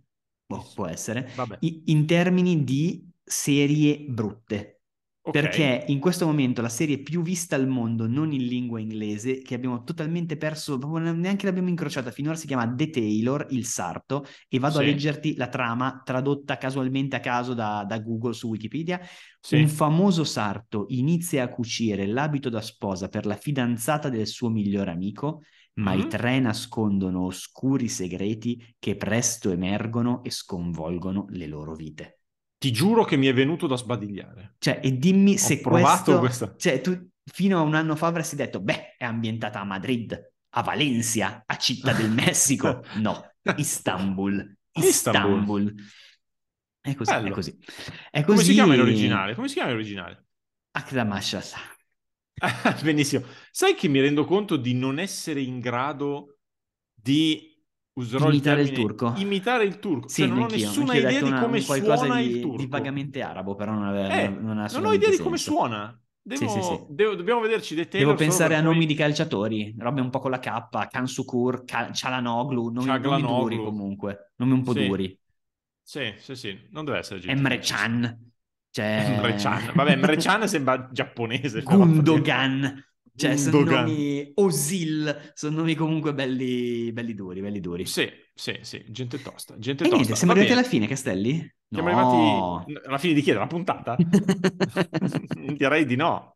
Oh, può essere. I, in termini di serie brutte. Okay. Perché in questo momento la serie più vista al mondo, non in lingua inglese, che abbiamo totalmente perso, proprio neanche l'abbiamo incrociata finora, si chiama The Taylor, il sarto, e vado sì. a leggerti la trama tradotta casualmente a caso da, da Google su Wikipedia. Sì. Un famoso sarto inizia a cucire l'abito da sposa per la fidanzata del suo migliore amico ma mm-hmm. i tre nascondono oscuri segreti che presto emergono e sconvolgono le loro vite. Ti giuro che mi è venuto da sbadigliare. Cioè, e dimmi Ho se questo... Questa... Cioè, tu fino a un anno fa avresti detto, beh, è ambientata a Madrid, a Valencia, a Città del Messico. No, Istanbul. Istanbul. Istanbul. È così, Bello. è così. È così... Come si chiama l'originale? Come si chiama l'originale? Akramashasa. Benissimo. Sai che mi rendo conto di non essere in grado di... Userò imitare il, termine, il turco imitare il turco sì, cioè, non ho nessuna idea una, di come suona di, il turco di vagamente arabo però non, aveva, eh, non, ha non ho idea senso. di come suona devo, sì, sì, sì. Devo, dobbiamo vederci dei devo pensare a cui... nomi di calciatori, robe un po' con la K, Kansukur, Cal- Cialanoglu nomi, nomi duri comunque nomi un po' sì. duri sì sì sì non deve essere gente. Emre Can cioè... Emre Can vabbè Emre Can sembra giapponese Gundogan Cioè, sono nomi Osil, sono nomi comunque belli, belli duri, belli duri. Sì, sì, sì, gente tosta, gente e tosta. Niente, siamo Va arrivati bene. alla fine, Castelli? Siamo no. arrivati alla fine di chiedere la puntata? Direi di no.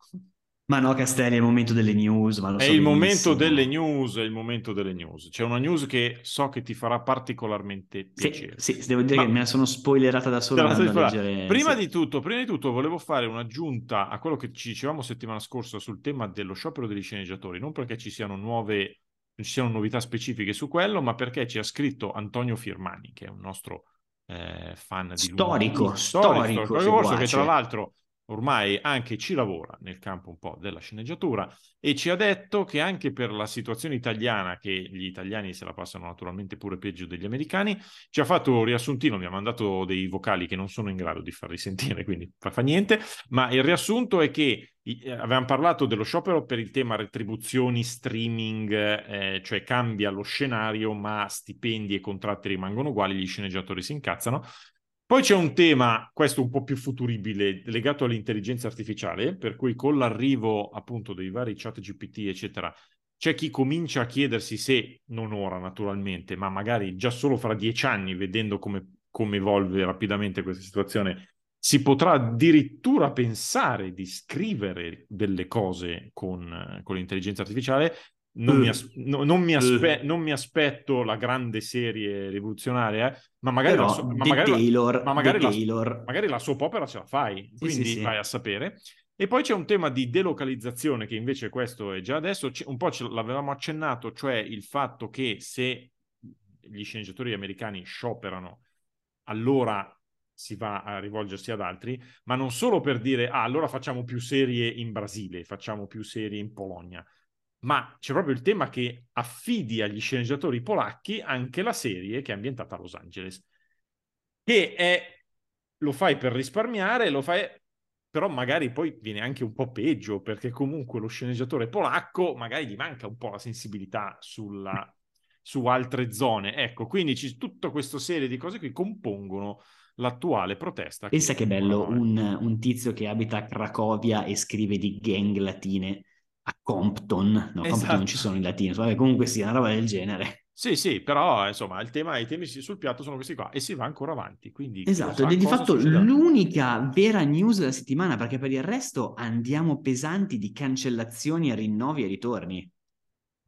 Ma no, Castelli, è il momento delle news. Ma lo è so il benissimo. momento delle news, è il momento delle news. C'è una news che so che ti farà particolarmente piacere. Sì, sì devo dire ma... che me la sono spoilerata da sola. Leggere... Prima, sì. di tutto, prima di tutto volevo fare un'aggiunta a quello che ci dicevamo settimana scorsa sul tema dello sciopero degli sceneggiatori, non perché ci siano nuove, non ci siano novità specifiche su quello, ma perché ci ha scritto Antonio Firmani, che è un nostro eh, fan di storico, lungo. storico, storico, storico che tra l'altro... ormai anche ci lavora nel campo un po' della sceneggiatura e ci ha detto che anche per la situazione italiana, che gli italiani se la passano naturalmente pure peggio degli americani, ci ha fatto un riassuntino, mi ha mandato dei vocali che non sono in grado di far risentire, quindi fa niente, ma il riassunto è che avevamo parlato dello sciopero per il tema retribuzioni, streaming, eh, cioè cambia lo scenario ma stipendi e contratti rimangono uguali, gli sceneggiatori si incazzano. Poi c'è un tema, questo un po' più futuribile, legato all'intelligenza artificiale, per cui con l'arrivo appunto dei vari chat G P T, eccetera, c'è chi comincia a chiedersi se, non ora naturalmente, ma magari già solo fra dieci anni, vedendo come, come evolve rapidamente questa situazione, si potrà addirittura pensare di scrivere delle cose con, con l'intelligenza artificiale. Non, uh, mi as- no, non, mi aspe- uh. non mi aspetto la grande serie rivoluzionaria, eh? ma magari Però, la so- ma magari Taylor, la- ma magari la- Taylor. magari la soap opera ce la fai, sì, quindi sì, vai sì. a sapere. E poi c'è un tema di delocalizzazione che invece questo è già adesso, c- un po' ce l'avevamo accennato, cioè il fatto che se gli sceneggiatori americani scioperano, allora si va a rivolgersi ad altri, ma non solo per dire ah, allora facciamo più serie in Brasile, facciamo più serie in Polonia. Ma c'è proprio il tema che affidi agli sceneggiatori polacchi anche la serie che è ambientata a Los Angeles, che è lo fai per risparmiare, lo fai però magari poi viene anche un po' peggio, perché comunque lo sceneggiatore polacco magari gli manca un po' la sensibilità sulla su altre zone, ecco, quindi c'è tutta questa serie di cose che compongono l'attuale protesta. Pensa che, che bello un, un tizio che abita a Cracovia e scrive di gang latine a Compton, no, esatto. Compton non ci sono in latino, vabbè, comunque sia sì, una roba del genere. Sì, sì, però insomma il tema, i temi sul piatto sono questi qua e si va ancora avanti. Quindi esatto, ed è di fatto succederà. L'unica vera news della settimana, perché per il resto andiamo pesanti di cancellazioni, rinnovi e ritorni.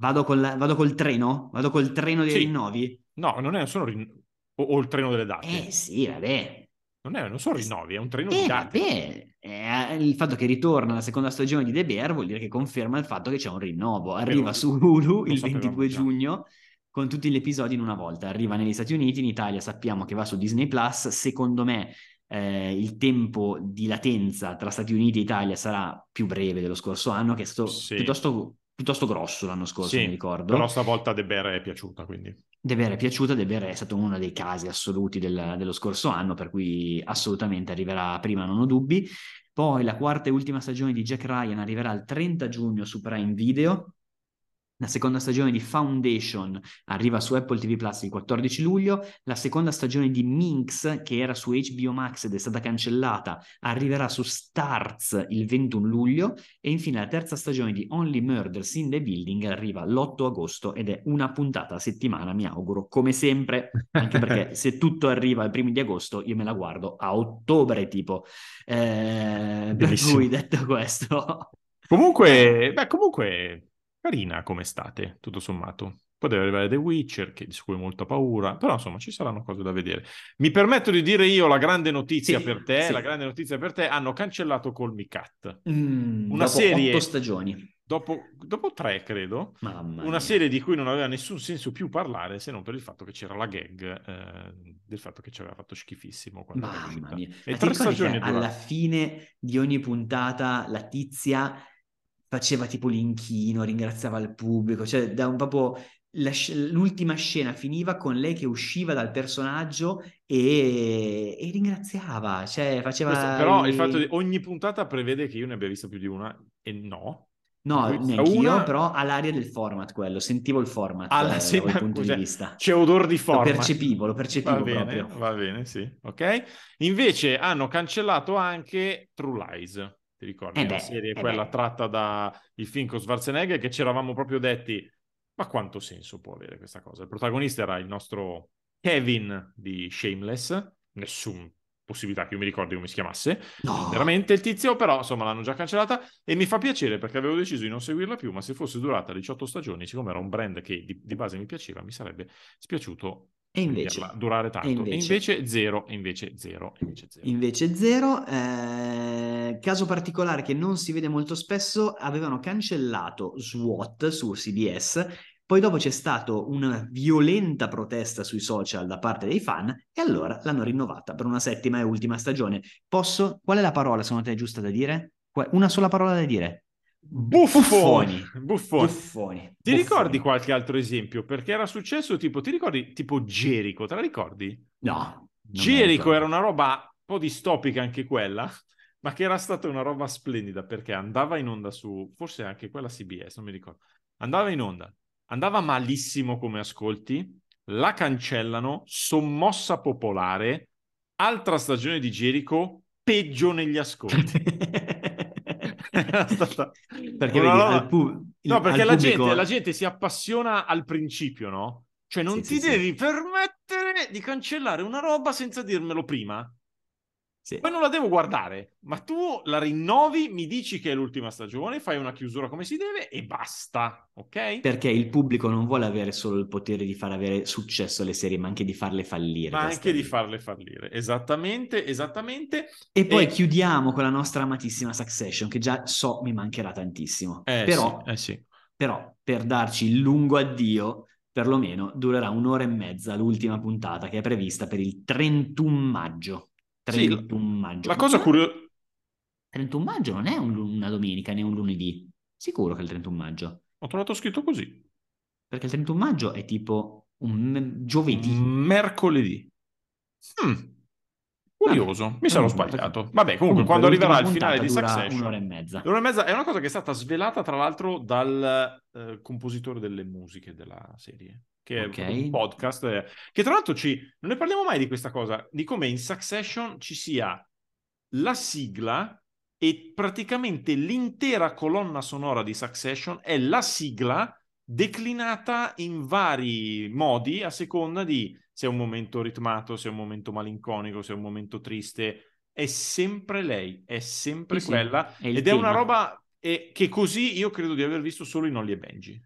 Vado, con la, vado col treno? Vado col treno dei sì. rinnovi? No, non è sono rin... o, o il treno delle date. Eh sì, vabbè. Non, è, non sono rinnovi, è un treno eh, di date. Vabbè. Eh, il fatto che ritorna la seconda stagione di The Bear vuol dire che conferma il fatto che c'è un rinnovo. Arriva su Hulu il ventidue giugno con tutti gli episodi in una volta. Arriva negli Stati Uniti, in Italia sappiamo che va su Disney Plus. Secondo me eh, il tempo di latenza tra Stati Uniti e Italia sarà più breve dello scorso anno, che è stato sì. piuttosto... piuttosto grosso l'anno scorso, sì, mi ricordo. Però stavolta De Bear è piaciuta, quindi. De Bear è piaciuta, De Bear è stato uno dei casi assoluti del, dello scorso anno, per cui assolutamente arriverà prima, non ho dubbi. Poi la quarta e ultima stagione di Jack Ryan arriverà il trenta giugno su Prime Video. La seconda stagione di Foundation arriva su Apple ti vu Plus il quattordici luglio, la seconda stagione di Minx, che era su H B O Max ed è stata cancellata, arriverà su Starz il ventuno luglio e infine la terza stagione di Only Murders in the Building arriva l'otto agosto ed è una puntata a settimana, mi auguro, come sempre, anche perché se tutto arriva ai primi di agosto io me la guardo a ottobre tipo, eh, per cui detto questo. Comunque, beh comunque... carina come estate, tutto sommato. Poi deve arrivare The Witcher, che, di cui ho molta paura, però insomma ci saranno cose da vedere. Mi permetto di dire io la grande notizia sì, per te, sì. la grande notizia per te, hanno cancellato Call Me Kat. Mm, una dopo serie... otto stagioni. Dopo, dopo tre, credo, una serie di cui non aveva nessun senso più parlare, se non per il fatto che c'era la gag eh, del fatto che ci aveva fatto schifissimo. Mamma mia. E tre stagioni alla fine di ogni puntata la tizia faceva tipo l'inchino, ringraziava il pubblico, cioè da un proprio... La, l'ultima scena finiva con lei che usciva dal personaggio e, e ringraziava, cioè faceva... Questo, però il fatto di ogni puntata prevede che io ne abbia vista più di una e no. No, neanche una... io, però all'aria del format quello, sentivo il format dal eh, sì, punto cioè, di vista. C'è odor di format. Lo percepivo, lo percepivo va bene, proprio. Va bene, sì, ok. Invece hanno cancellato anche True Lies, ti ricordi? Eh beh, la serie eh quella beh. tratta da il film con Schwarzenegger che ci eravamo proprio detti, ma quanto senso può avere questa cosa? Il protagonista era il nostro Kevin di Shameless, nessun possibilità che io mi ricordi come si chiamasse, no. veramente il tizio, però insomma l'hanno già cancellata e mi fa piacere perché avevo deciso di non seguirla più, ma se fosse durata diciotto stagioni, siccome era un brand che di, di base mi piaceva, mi sarebbe spiaciuto e invece, durare tanto. E invece, e invece zero, e invece zero, e invece zero. Invece zero, eh, caso particolare che non si vede molto spesso, avevano cancellato SWAT su C B S. Poi dopo c'è stata una violenta protesta sui social da parte dei fan e allora l'hanno rinnovata per una settima e ultima stagione. Posso? Qual è la parola secondo te giusta da dire? Una sola parola da dire. Buffoni. Buffoni. Buffoni. Buffoni. Ti Buffoni. ricordi qualche altro esempio? Perché era successo tipo, ti ricordi tipo Jericho, te la ricordi? No. Jericho era una roba un po' distopica anche quella, ma che era stata una roba splendida perché andava in onda su, forse anche quella C B S, non mi ricordo. Andava in onda. Andava malissimo come ascolti, la cancellano, sommossa popolare, altra stagione di Jericho, peggio negli ascolti. Era stata... Perché no, vedi, no, pub... no, perché la, pubblico... gente, la gente si appassiona al principio, no? Cioè non sì, ti sì, devi sì. permettere di cancellare una roba senza dirmelo prima. Sì. Poi non la devo guardare, ma tu la rinnovi, mi dici che è l'ultima stagione, fai una chiusura come si deve e basta, ok? Perché il pubblico non vuole avere solo il potere di far avere successo alle serie, ma anche di farle fallire. Ma anche di farle fallire, esattamente, esattamente. E, e poi chiudiamo con la nostra amatissima Succession, che già so mi mancherà tantissimo. Eh, però, sì, eh sì. però per darci il lungo addio... perlomeno durerà un'ora e mezza l'ultima puntata che è prevista per il trentuno maggio. trentuno sì, maggio. La cosa curiosa... trentuno maggio non è un, una domenica né un lunedì. Sicuro che è il trentuno maggio. Ho trovato scritto così. Perché il trentuno maggio è tipo un giovedì. Mercoledì. Hmm. Curioso. Vabbè, mi sarò sbagliato. Perché... Vabbè, comunque, comunque quando arriverà il finale di Succession... un'ora e mezza. Un'ora e mezza è una cosa che è stata svelata, tra l'altro, dal eh, compositore delle musiche della serie. Che okay. è un podcast, eh, che tra l'altro ci non ne parliamo mai di questa cosa, di come in Succession ci sia la sigla e praticamente l'intera colonna sonora di Succession è la sigla declinata in vari modi a seconda di se è un momento ritmato, se è un momento malinconico, se è un momento triste, è sempre lei, è sempre sì, quella, sì, è ed tema. È una roba eh, che così io credo di aver visto solo in Holly e Benji.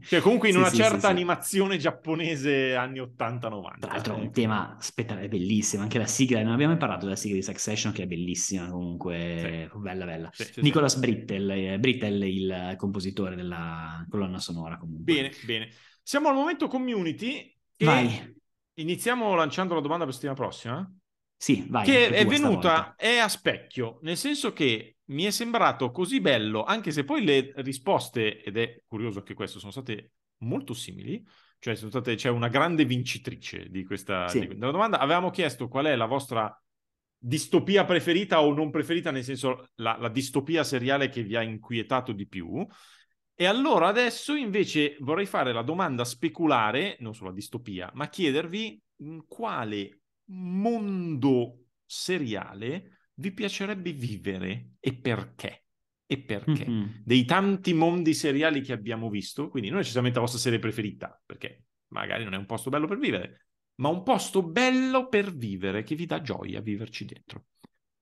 Cioè comunque in sì, una sì, certa sì, animazione sì. giapponese anni ottanta novanta. Tra l'altro è un tema spettacolare, bellissimo, anche la sigla, non abbiamo mai parlato della sigla di Succession che è bellissima comunque, sì. bella bella. Sì, sì, Nicholas sì. Brittle, Brittle il compositore della colonna sonora comunque. Bene, bene. Siamo al momento community e vai. Iniziamo lanciando la domanda per settimana prossima. Sì, vai. Che è venuta, stavolta. È a specchio, nel senso che mi è sembrato così bello, anche se poi le risposte, ed è curioso che questo, sono state molto simili, cioè sono state, c'è una grande vincitrice di questa sì. di, della domanda. Avevamo chiesto qual è la vostra distopia preferita o non preferita, nel senso la, la distopia seriale che vi ha inquietato di più. E allora adesso invece vorrei fare la domanda speculare, non sulla distopia, ma chiedervi in quale mondo seriale vi piacerebbe vivere e perché? E perché? Mm-hmm. Dei tanti mondi seriali che abbiamo visto, quindi non necessariamente la vostra serie preferita, perché magari non è un posto bello per vivere, ma un posto bello per vivere che vi dà gioia viverci dentro.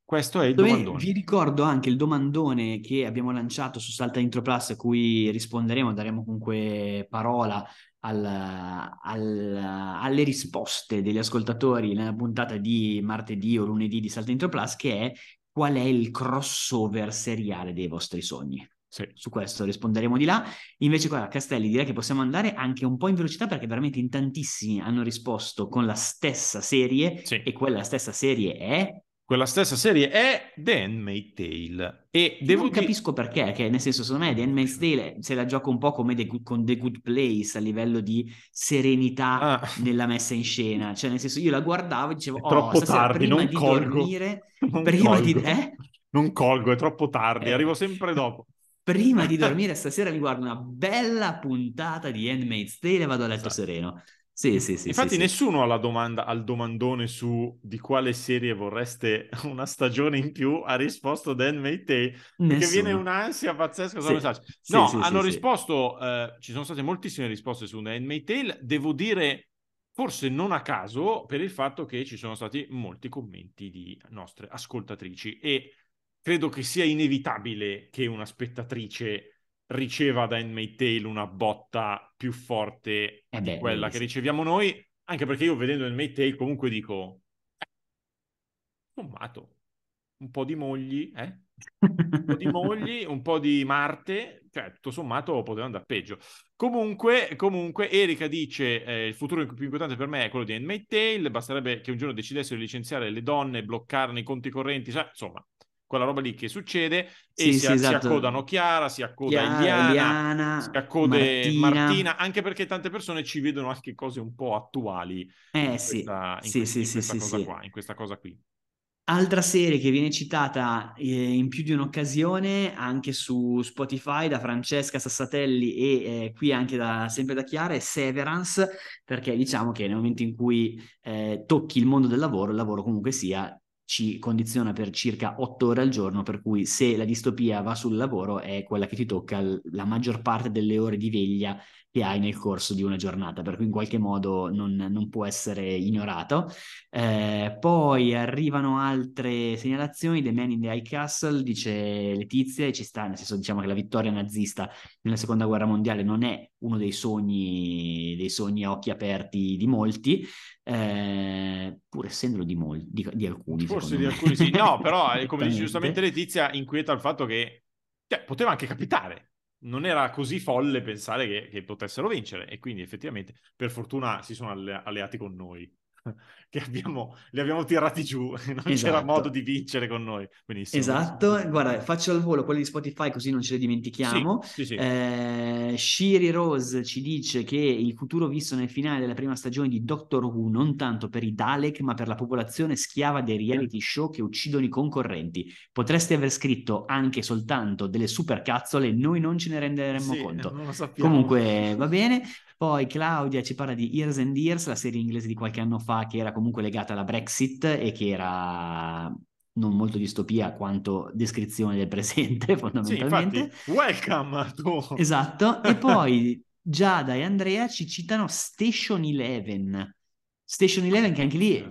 Questo è il Dove domandone. Vi ricordo anche il domandone che abbiamo lanciato su Salta Intro Plus, a cui risponderemo, daremo comunque parola al, al, alle risposte degli ascoltatori nella puntata di martedì o lunedì di Salta Intro Plus, che è: qual è il crossover seriale dei vostri sogni? Sì. Su questo risponderemo di là. Invece qua, Castelli, direi che possiamo andare anche un po' in velocità, perché veramente in tantissimi hanno risposto con la stessa serie, sì. E quella stessa serie è... Quella stessa serie è The Handmaid's Tale. E devo non dire... capisco perché, che nel senso, secondo me The Handmaid's Tale se la gioco un po' come The Good, con The Good Place a livello di serenità ah. nella messa in scena. Cioè, nel senso, io la guardavo e dicevo, è troppo oh, tardi, non colgo. Dormire, non prima colgo. Di dormire... Eh? Non colgo, è troppo tardi, eh. arrivo sempre dopo. Prima di dormire stasera mi guardo una bella puntata di Handmaid's Tale e vado a letto esatto. sereno. Sì, sì, sì, infatti sì, nessuno sì. ha la domanda al domandone su di quale serie vorreste una stagione in più, ha risposto The Handmaid's Tale, perché viene un'ansia pazzesca. Sì. Sì, no, sì, hanno sì, risposto, sì. Eh, ci sono state moltissime risposte su The Handmaid's Tale, devo dire forse non a caso per il fatto che ci sono stati molti commenti di nostre ascoltatrici e credo che sia inevitabile che una spettatrice... riceva da Handmaid's Tale una botta più forte eh beh, di quella che riceviamo noi, anche perché io vedendo Handmaid's Tale comunque dico sommato un po' di mogli eh? un po' di mogli, un po' di Marte, cioè tutto sommato poteva andare peggio. Comunque, comunque Erika dice eh, il futuro più importante per me è quello di Handmaid's Tale, basterebbe che un giorno decidessero di licenziare le donne, bloccarne i conti correnti, cioè, insomma quella roba lì che succede, sì, e si, sì, esatto. si accodano Chiara, si accoda Chiara, Iliana, Iliana, si accode Martina. Martina, anche perché tante persone ci vedono anche cose un po' attuali eh, in questa, sì, in que- sì, in sì, questa sì, cosa sì. qua, in questa cosa qui. Altra serie che viene citata eh, in più di un'occasione anche su Spotify da Francesca Sassatelli e eh, qui anche da, sempre da Chiara, è Severance, perché diciamo che nel momento in cui eh, tocchi il mondo del lavoro, il lavoro comunque sia ci condiziona per circa otto ore al giorno, per cui se la distopia va sul lavoro è quella che ti tocca la maggior parte delle ore di veglia che hai nel corso di una giornata, per cui in qualche modo non, non può essere ignorato. Eh, poi arrivano altre segnalazioni. The Man in the High Castle, dice Letizia, e ci sta, nel senso, diciamo che la vittoria nazista nella seconda guerra mondiale non è uno dei sogni dei sogni a occhi aperti di molti, eh, pur essendolo di molti, di, di alcuni forse di me. alcuni sì, no, però come dice giustamente Letizia, inquieta il fatto che cioè, poteva anche capitare, non era così folle pensare che, che potessero vincere, e quindi effettivamente per fortuna si sono alle- alleati con noi che abbiamo, li abbiamo tirati giù, non esatto. c'era modo di vincere con noi. Benissimo. Esatto, guarda, faccio al volo quelli di Spotify così non ce le dimentichiamo. Sì, sì, sì. Eh, Shiri Rose ci dice che il futuro visto nel finale della prima stagione di Doctor Who, non tanto per i Dalek ma per la popolazione schiava dei reality show che uccidono i concorrenti. Potresti aver scritto anche soltanto delle supercazzole, noi non ce ne renderemmo sì, conto. Non lo sappiamo. Comunque va bene. Poi Claudia ci parla di Years and Years, la serie inglese di qualche anno fa che era comunque legata alla Brexit e che era non molto distopia quanto descrizione del presente fondamentalmente. Sì, infatti, welcome to... Esatto, e poi Giada e Andrea ci citano Station Eleven. Station Eleven, che anche lì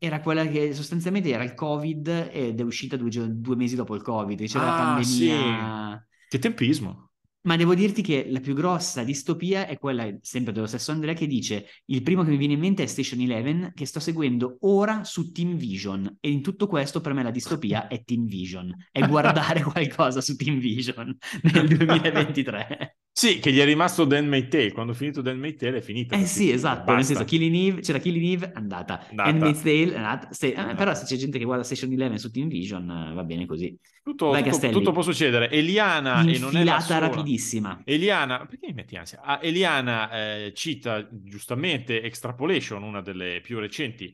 era quella che sostanzialmente era il Covid ed è uscita due, due mesi dopo il Covid, c'era ah, la pandemia. Sì. Che tempismo! Ma devo dirti che la più grossa distopia è quella, sempre dello stesso Andrea, che dice: il primo che mi viene in mente è Station Eleven, che sto seguendo ora su Team Vision, e in tutto questo per me la distopia è Team Vision, è guardare qualcosa su Team Vision nel duemilaventitré. Sì, che gli è rimasto The Handmaid's Tale, quando ho finito The Handmaid's Tale è finita. Eh sì, esatto, basta. Nel senso, Killing Eve, c'era Killing Eve, andata, Handmaid's Tale, andata, se, andata. Però se c'è gente che guarda Station Eleven su Team Vision va bene così. Tutto, Vai, tutto, tutto può succedere. Eliana, infilata e non è la sola. Rapidissima. Eliana, perché mi metti ansia? Ah, Eliana eh, cita giustamente Extrapolation, una delle più recenti,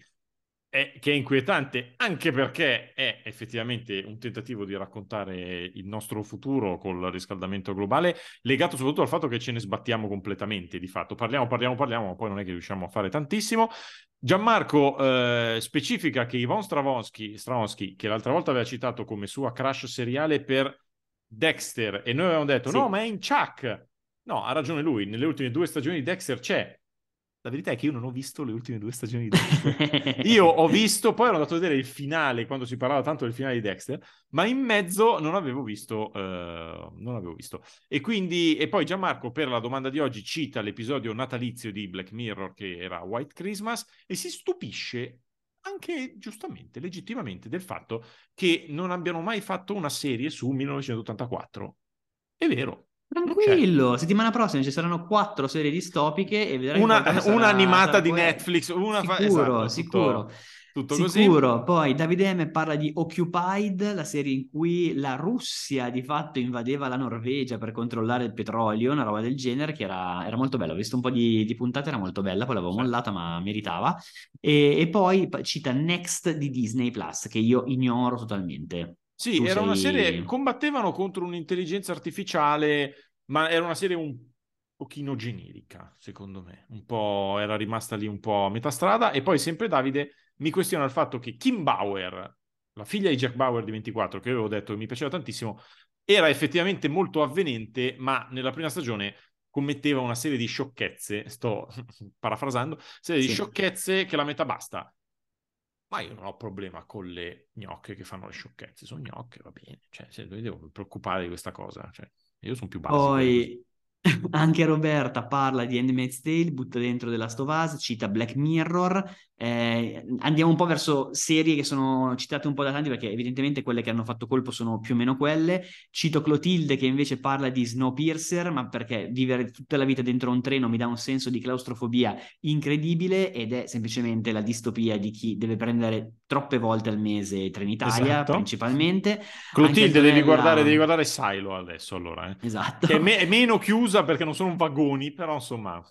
è, che è inquietante anche perché è effettivamente un tentativo di raccontare il nostro futuro col riscaldamento globale, legato soprattutto al fatto che ce ne sbattiamo completamente di fatto, parliamo, parliamo, parliamo ma poi non è che riusciamo a fare tantissimo. Gianmarco eh, specifica che Yvonne Stravonsky, Stravonsky, che l'altra volta aveva citato come sua crush seriale per Dexter, e noi avevamo detto sì. no, ma è in Chuck. No, ha ragione lui, nelle ultime due stagioni di Dexter c'è La verità è che io non ho visto le ultime due stagioni di Dexter. Io ho visto, poi ero andato a vedere il finale, quando si parlava tanto del finale di Dexter, ma in mezzo non avevo visto, eh, non avevo visto. E quindi, e poi Gianmarco per la domanda di oggi cita l'episodio natalizio di Black Mirror che era White Christmas e si stupisce anche giustamente, legittimamente, del fatto che non abbiano mai fatto una serie su millenovecentottantaquattro. È vero. Tranquillo, settimana prossima ci saranno quattro serie distopiche e vedrai una, una sarà, animata sarà di quella. Netflix, una fa... sicuro, esatto, sicuro. Tutto... Tutto sicuro, così. Poi Davide M parla di Occupied, la serie in cui la Russia di fatto invadeva la Norvegia per controllare il petrolio, una roba del genere che era, era molto bella, ho visto un po' di, di puntate, era molto bella, poi l'avevo sì. mollata ma meritava, e, e poi cita Next di Disney Plus che io ignoro totalmente. Sì, tu era sei... una serie, combattevano contro un'intelligenza artificiale, ma era una serie un pochino generica, secondo me, un po' era rimasta lì un po' a metà strada. E poi sempre Davide mi questiona il fatto che Kim Bauer, la figlia di Jack Bauer di ventiquattro, che avevo detto che mi piaceva tantissimo, era effettivamente molto avvenente, ma nella prima stagione commetteva una serie di sciocchezze, sto parafrasando, serie sì. di sciocchezze che la metà basta. Ma io non ho problema con le gnocche che fanno le sciocchezze, sono gnocche, va bene, cioè se mi devo preoccupare di questa cosa, cioè, io sono più basso. Poi anche Roberta parla di Handmaid's Tale, butta dentro The Last of Us, cita Black Mirror, eh, andiamo un po' verso serie che sono citate un po' da tanti perché evidentemente quelle che hanno fatto colpo sono più o meno quelle. Cito Clotilde che invece parla di Snowpiercer, ma perché vivere tutta la vita dentro un treno mi dà un senso di claustrofobia incredibile ed è semplicemente la distopia di chi deve prendere troppe volte al mese Trenitalia, esatto. principalmente. Clotilde devi guardare, la... devi guardare Silo adesso allora, eh. Esatto. Che è, me- è meno chiuso perché non sono vagoni, però insomma.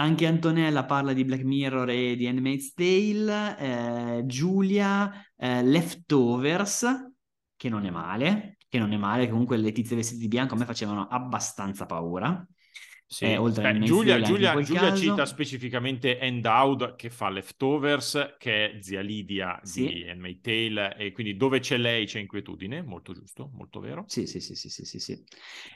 Anche Antonella parla di Black Mirror e di Handmaid's Tale, eh, Giulia, eh, Leftovers, che non è male, che non è male, comunque le tizie vestite di bianco a me facevano abbastanza paura. Sì. Eh, oltre Beh, Giulia, Giulia, Giulia cita specificamente Handout che fa Leftovers, che è zia Lidia sì. di Handmaid's Tale, e quindi dove c'è lei c'è inquietudine, molto giusto, molto vero. Sì, sì, sì, sì, sì, sì, sì.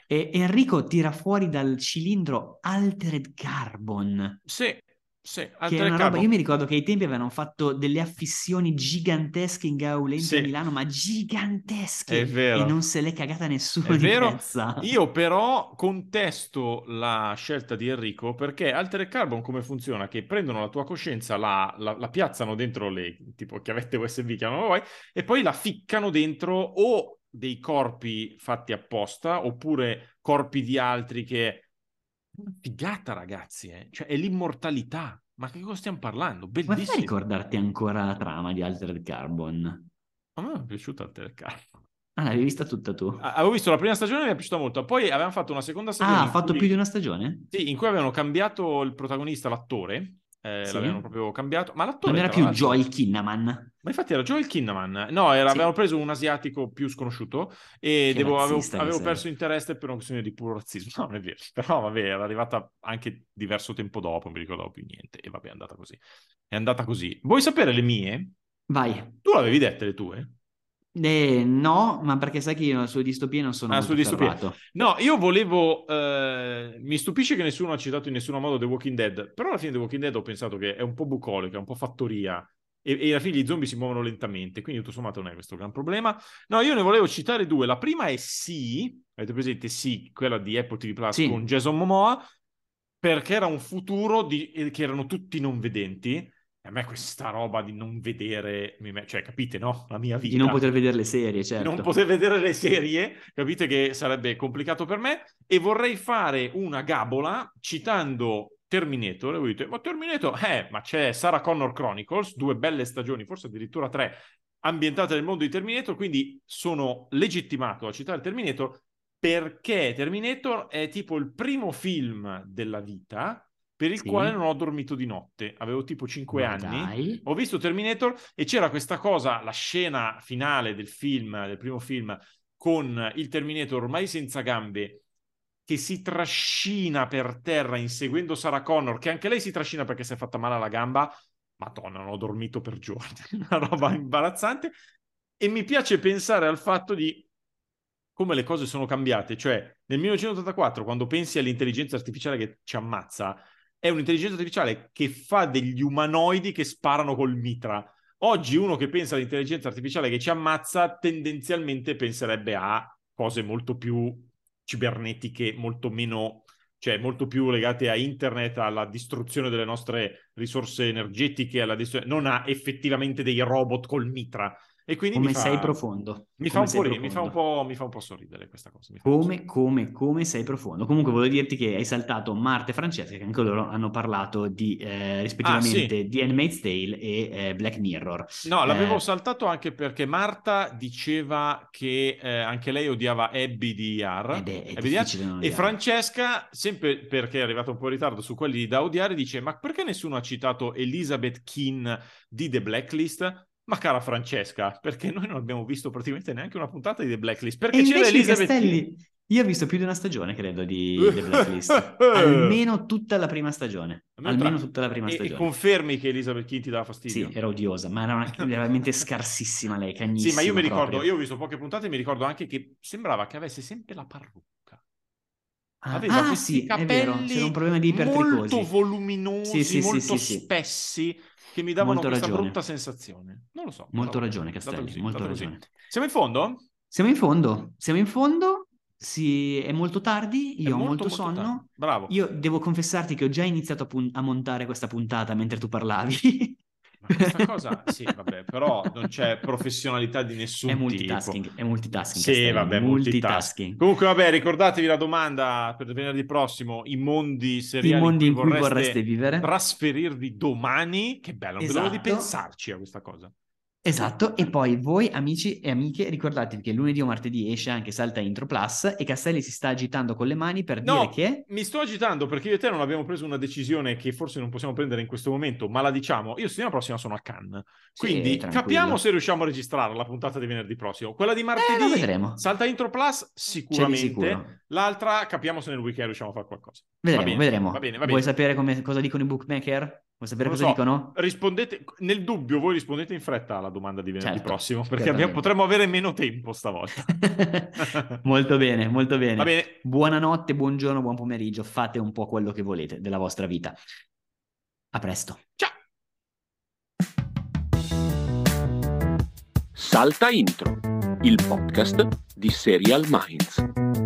E Enrico tira fuori dal cilindro Altered Carbon. Sì. Sì, che è una roba, io mi ricordo che ai tempi avevano fatto delle affissioni gigantesche in Gaulente sì. a Milano, ma gigantesche, è vero. E non se l'è cagata nessuno, è di vero. Prezza. Io però contesto la scelta di Enrico perché Altered Carbon come funziona? Che prendono la tua coscienza, la, la, la piazzano dentro le tipo chiavette U S B, chiamano voi, e poi la ficcano dentro o dei corpi fatti apposta oppure corpi di altri che... Una figata, ragazzi, eh. Cioè è l'immortalità, ma che cosa stiamo parlando? Bellissimo. Ma fai ricordarti ancora la trama di Altered Carbon? A me è piaciuta Altered Carbon. Ah, l'avevi vista tutta tu? Ah, avevo visto la prima stagione, mi è piaciuta molto. Poi avevamo fatto una seconda stagione. Ah, ha fatto cui... più di una stagione? Sì, in cui avevano cambiato il protagonista, l'attore. Eh, sì. L'avevano proprio cambiato, ma l'attore non era più Joel Kinnaman, ma infatti era Joel Kinnaman, no era, sì. avevano preso un asiatico più sconosciuto e devo, avevo, avevo perso interesse per una questione di puro razzismo, no non è vero, però vabbè era arrivata anche diverso tempo dopo, non mi ricordavo più niente e vabbè è andata così, è andata così. Vuoi sapere le mie? Vai. Tu l'avevi dette le tue? Eh, no, ma perché sai che io sulle distopie non sono ah, molto ferrato. No, io volevo eh, mi stupisce che nessuno ha citato in nessun modo The Walking Dead, però alla fine The Walking Dead ho pensato che è un po' bucolica, un po' fattoria e, e alla fine gli zombie si muovono lentamente, quindi tutto sommato non è questo gran problema. No, io ne volevo citare due. La prima è sì, avete presente sì, quella di Apple T V Plus sì. con Jason Momoa, perché era un futuro di, eh, che erano tutti non vedenti. A me questa roba di non vedere, cioè capite, no? La mia vita. Di non poter vedere le serie, certo. Di non poter vedere le serie, capite che sarebbe complicato per me. E vorrei fare una gabola citando Terminator. E voi dite, ma Terminator, eh, ma c'è Sarah Connor Chronicles, due belle stagioni, forse addirittura tre, ambientate nel mondo di Terminator, quindi sono legittimato a citare Terminator perché Terminator è tipo il primo film della vita per il sì. quale non ho dormito di notte, avevo tipo cinque anni, dai. Ho visto Terminator e c'era questa cosa, la scena finale del film, del primo film, con il Terminator ormai senza gambe, che si trascina per terra inseguendo Sarah Connor, che anche lei si trascina perché si è fatta male alla gamba, madonna non ho dormito per giorni, una roba imbarazzante, e mi piace pensare al fatto di come le cose sono cambiate, cioè nel millenovecentottantaquattro quando pensi all'intelligenza artificiale che ci ammazza, è un'intelligenza artificiale che fa degli umanoidi che sparano col mitra. Oggi uno che pensa all'intelligenza artificiale che ci ammazza tendenzialmente penserebbe a cose molto più cibernetiche, molto meno, cioè molto più legate a internet, alla distruzione delle nostre risorse energetiche, alla distru- non ha effettivamente dei robot col mitra. E quindi come mi fa, sei profondo mi fa, un po profondo. Mi, fa un po', mi fa un po' sorridere questa cosa, mi fa come, come, come sei profondo. Comunque volevo dirti che hai saltato Marta e Francesca, che anche loro hanno parlato di eh, rispettivamente ah, sì. di Handmaid's Tale e eh, Black Mirror. No, l'avevo eh, saltato anche perché Marta diceva che eh, anche lei odiava Abby di A R, ed è, è Abby di A R. E Francesca, sempre perché è arrivata un po' in ritardo su quelli da odiare, dice ma perché nessuno ha citato Elizabeth Keane di The Blacklist? Ma cara Francesca, perché noi non abbiamo visto praticamente neanche una puntata di The Blacklist? Perché e c'era Elizabeth Castelli. Io ho visto più di una stagione, credo, di The Blacklist. Almeno tutta la prima stagione. Almeno tutta la prima e, stagione. E confermi che Elizabeth Keane ti dava fastidio? Sì, era odiosa, ma era, una, era veramente scarsissima lei, cagnissima. Sì, ma io mi ricordo, proprio. io ho visto poche puntate e mi ricordo anche che sembrava che avesse sempre la parrucca. Aveva ah, questi sì, capelli è vero. C'era un problema di ipertricosi. Molto voluminosi, sì, sì, molto sì, sì, spessi. Sì. Che mi davano molto questa ragione. brutta sensazione. Non lo so. Molto però, ragione, Castelli, così, molto ragione. Siamo in fondo? Siamo in fondo, siamo in fondo. Sì, è molto tardi, io molto, ho molto, molto sonno. Tardi. Bravo. Io devo confessarti che ho già iniziato a, pun- a montare questa puntata mentre tu parlavi. Ma questa cosa, sì, vabbè, però non c'è professionalità di nessun tipo. È multitasking, tipo. è multitasking. Sì, Castelli, vabbè, multitasking. multitasking. Comunque, vabbè, ricordatevi la domanda per venerdì prossimo, i mondi seriali I mondi in cui vorreste, vorreste vivere. Trasferirvi domani, che bello, non esatto. vedo di pensarci a questa cosa. Esatto, e poi voi amici e amiche ricordatevi che lunedì o martedì esce anche Salta Intro Plus e Castelli si sta agitando con le mani per no, dire che... mi sto agitando perché io e te non abbiamo preso una decisione che forse non possiamo prendere in questo momento, ma la diciamo, io settimana prossima sono a Cannes, quindi sì, capiamo se riusciamo a registrare la puntata di venerdì prossimo, quella di martedì, eh, lo vedremo. Salta Intro Plus sicuramente, l'altra capiamo se nel weekend riusciamo a fare qualcosa. Vedremo, va bene, vedremo. Va bene, va bene. Vuoi sapere come, cosa dicono i bookmaker? Vuoi sapere cosa so, dicono? Rispondete, nel dubbio voi rispondete in fretta alla domanda di venerdì certo, prossimo, perché abbiamo, potremmo avere meno tempo stavolta. Molto bene, molto bene. Va bene. Buonanotte, buongiorno, buon pomeriggio, fate un po' quello che volete della vostra vita. A presto. Ciao! Salta Intro, il podcast di Serial Minds.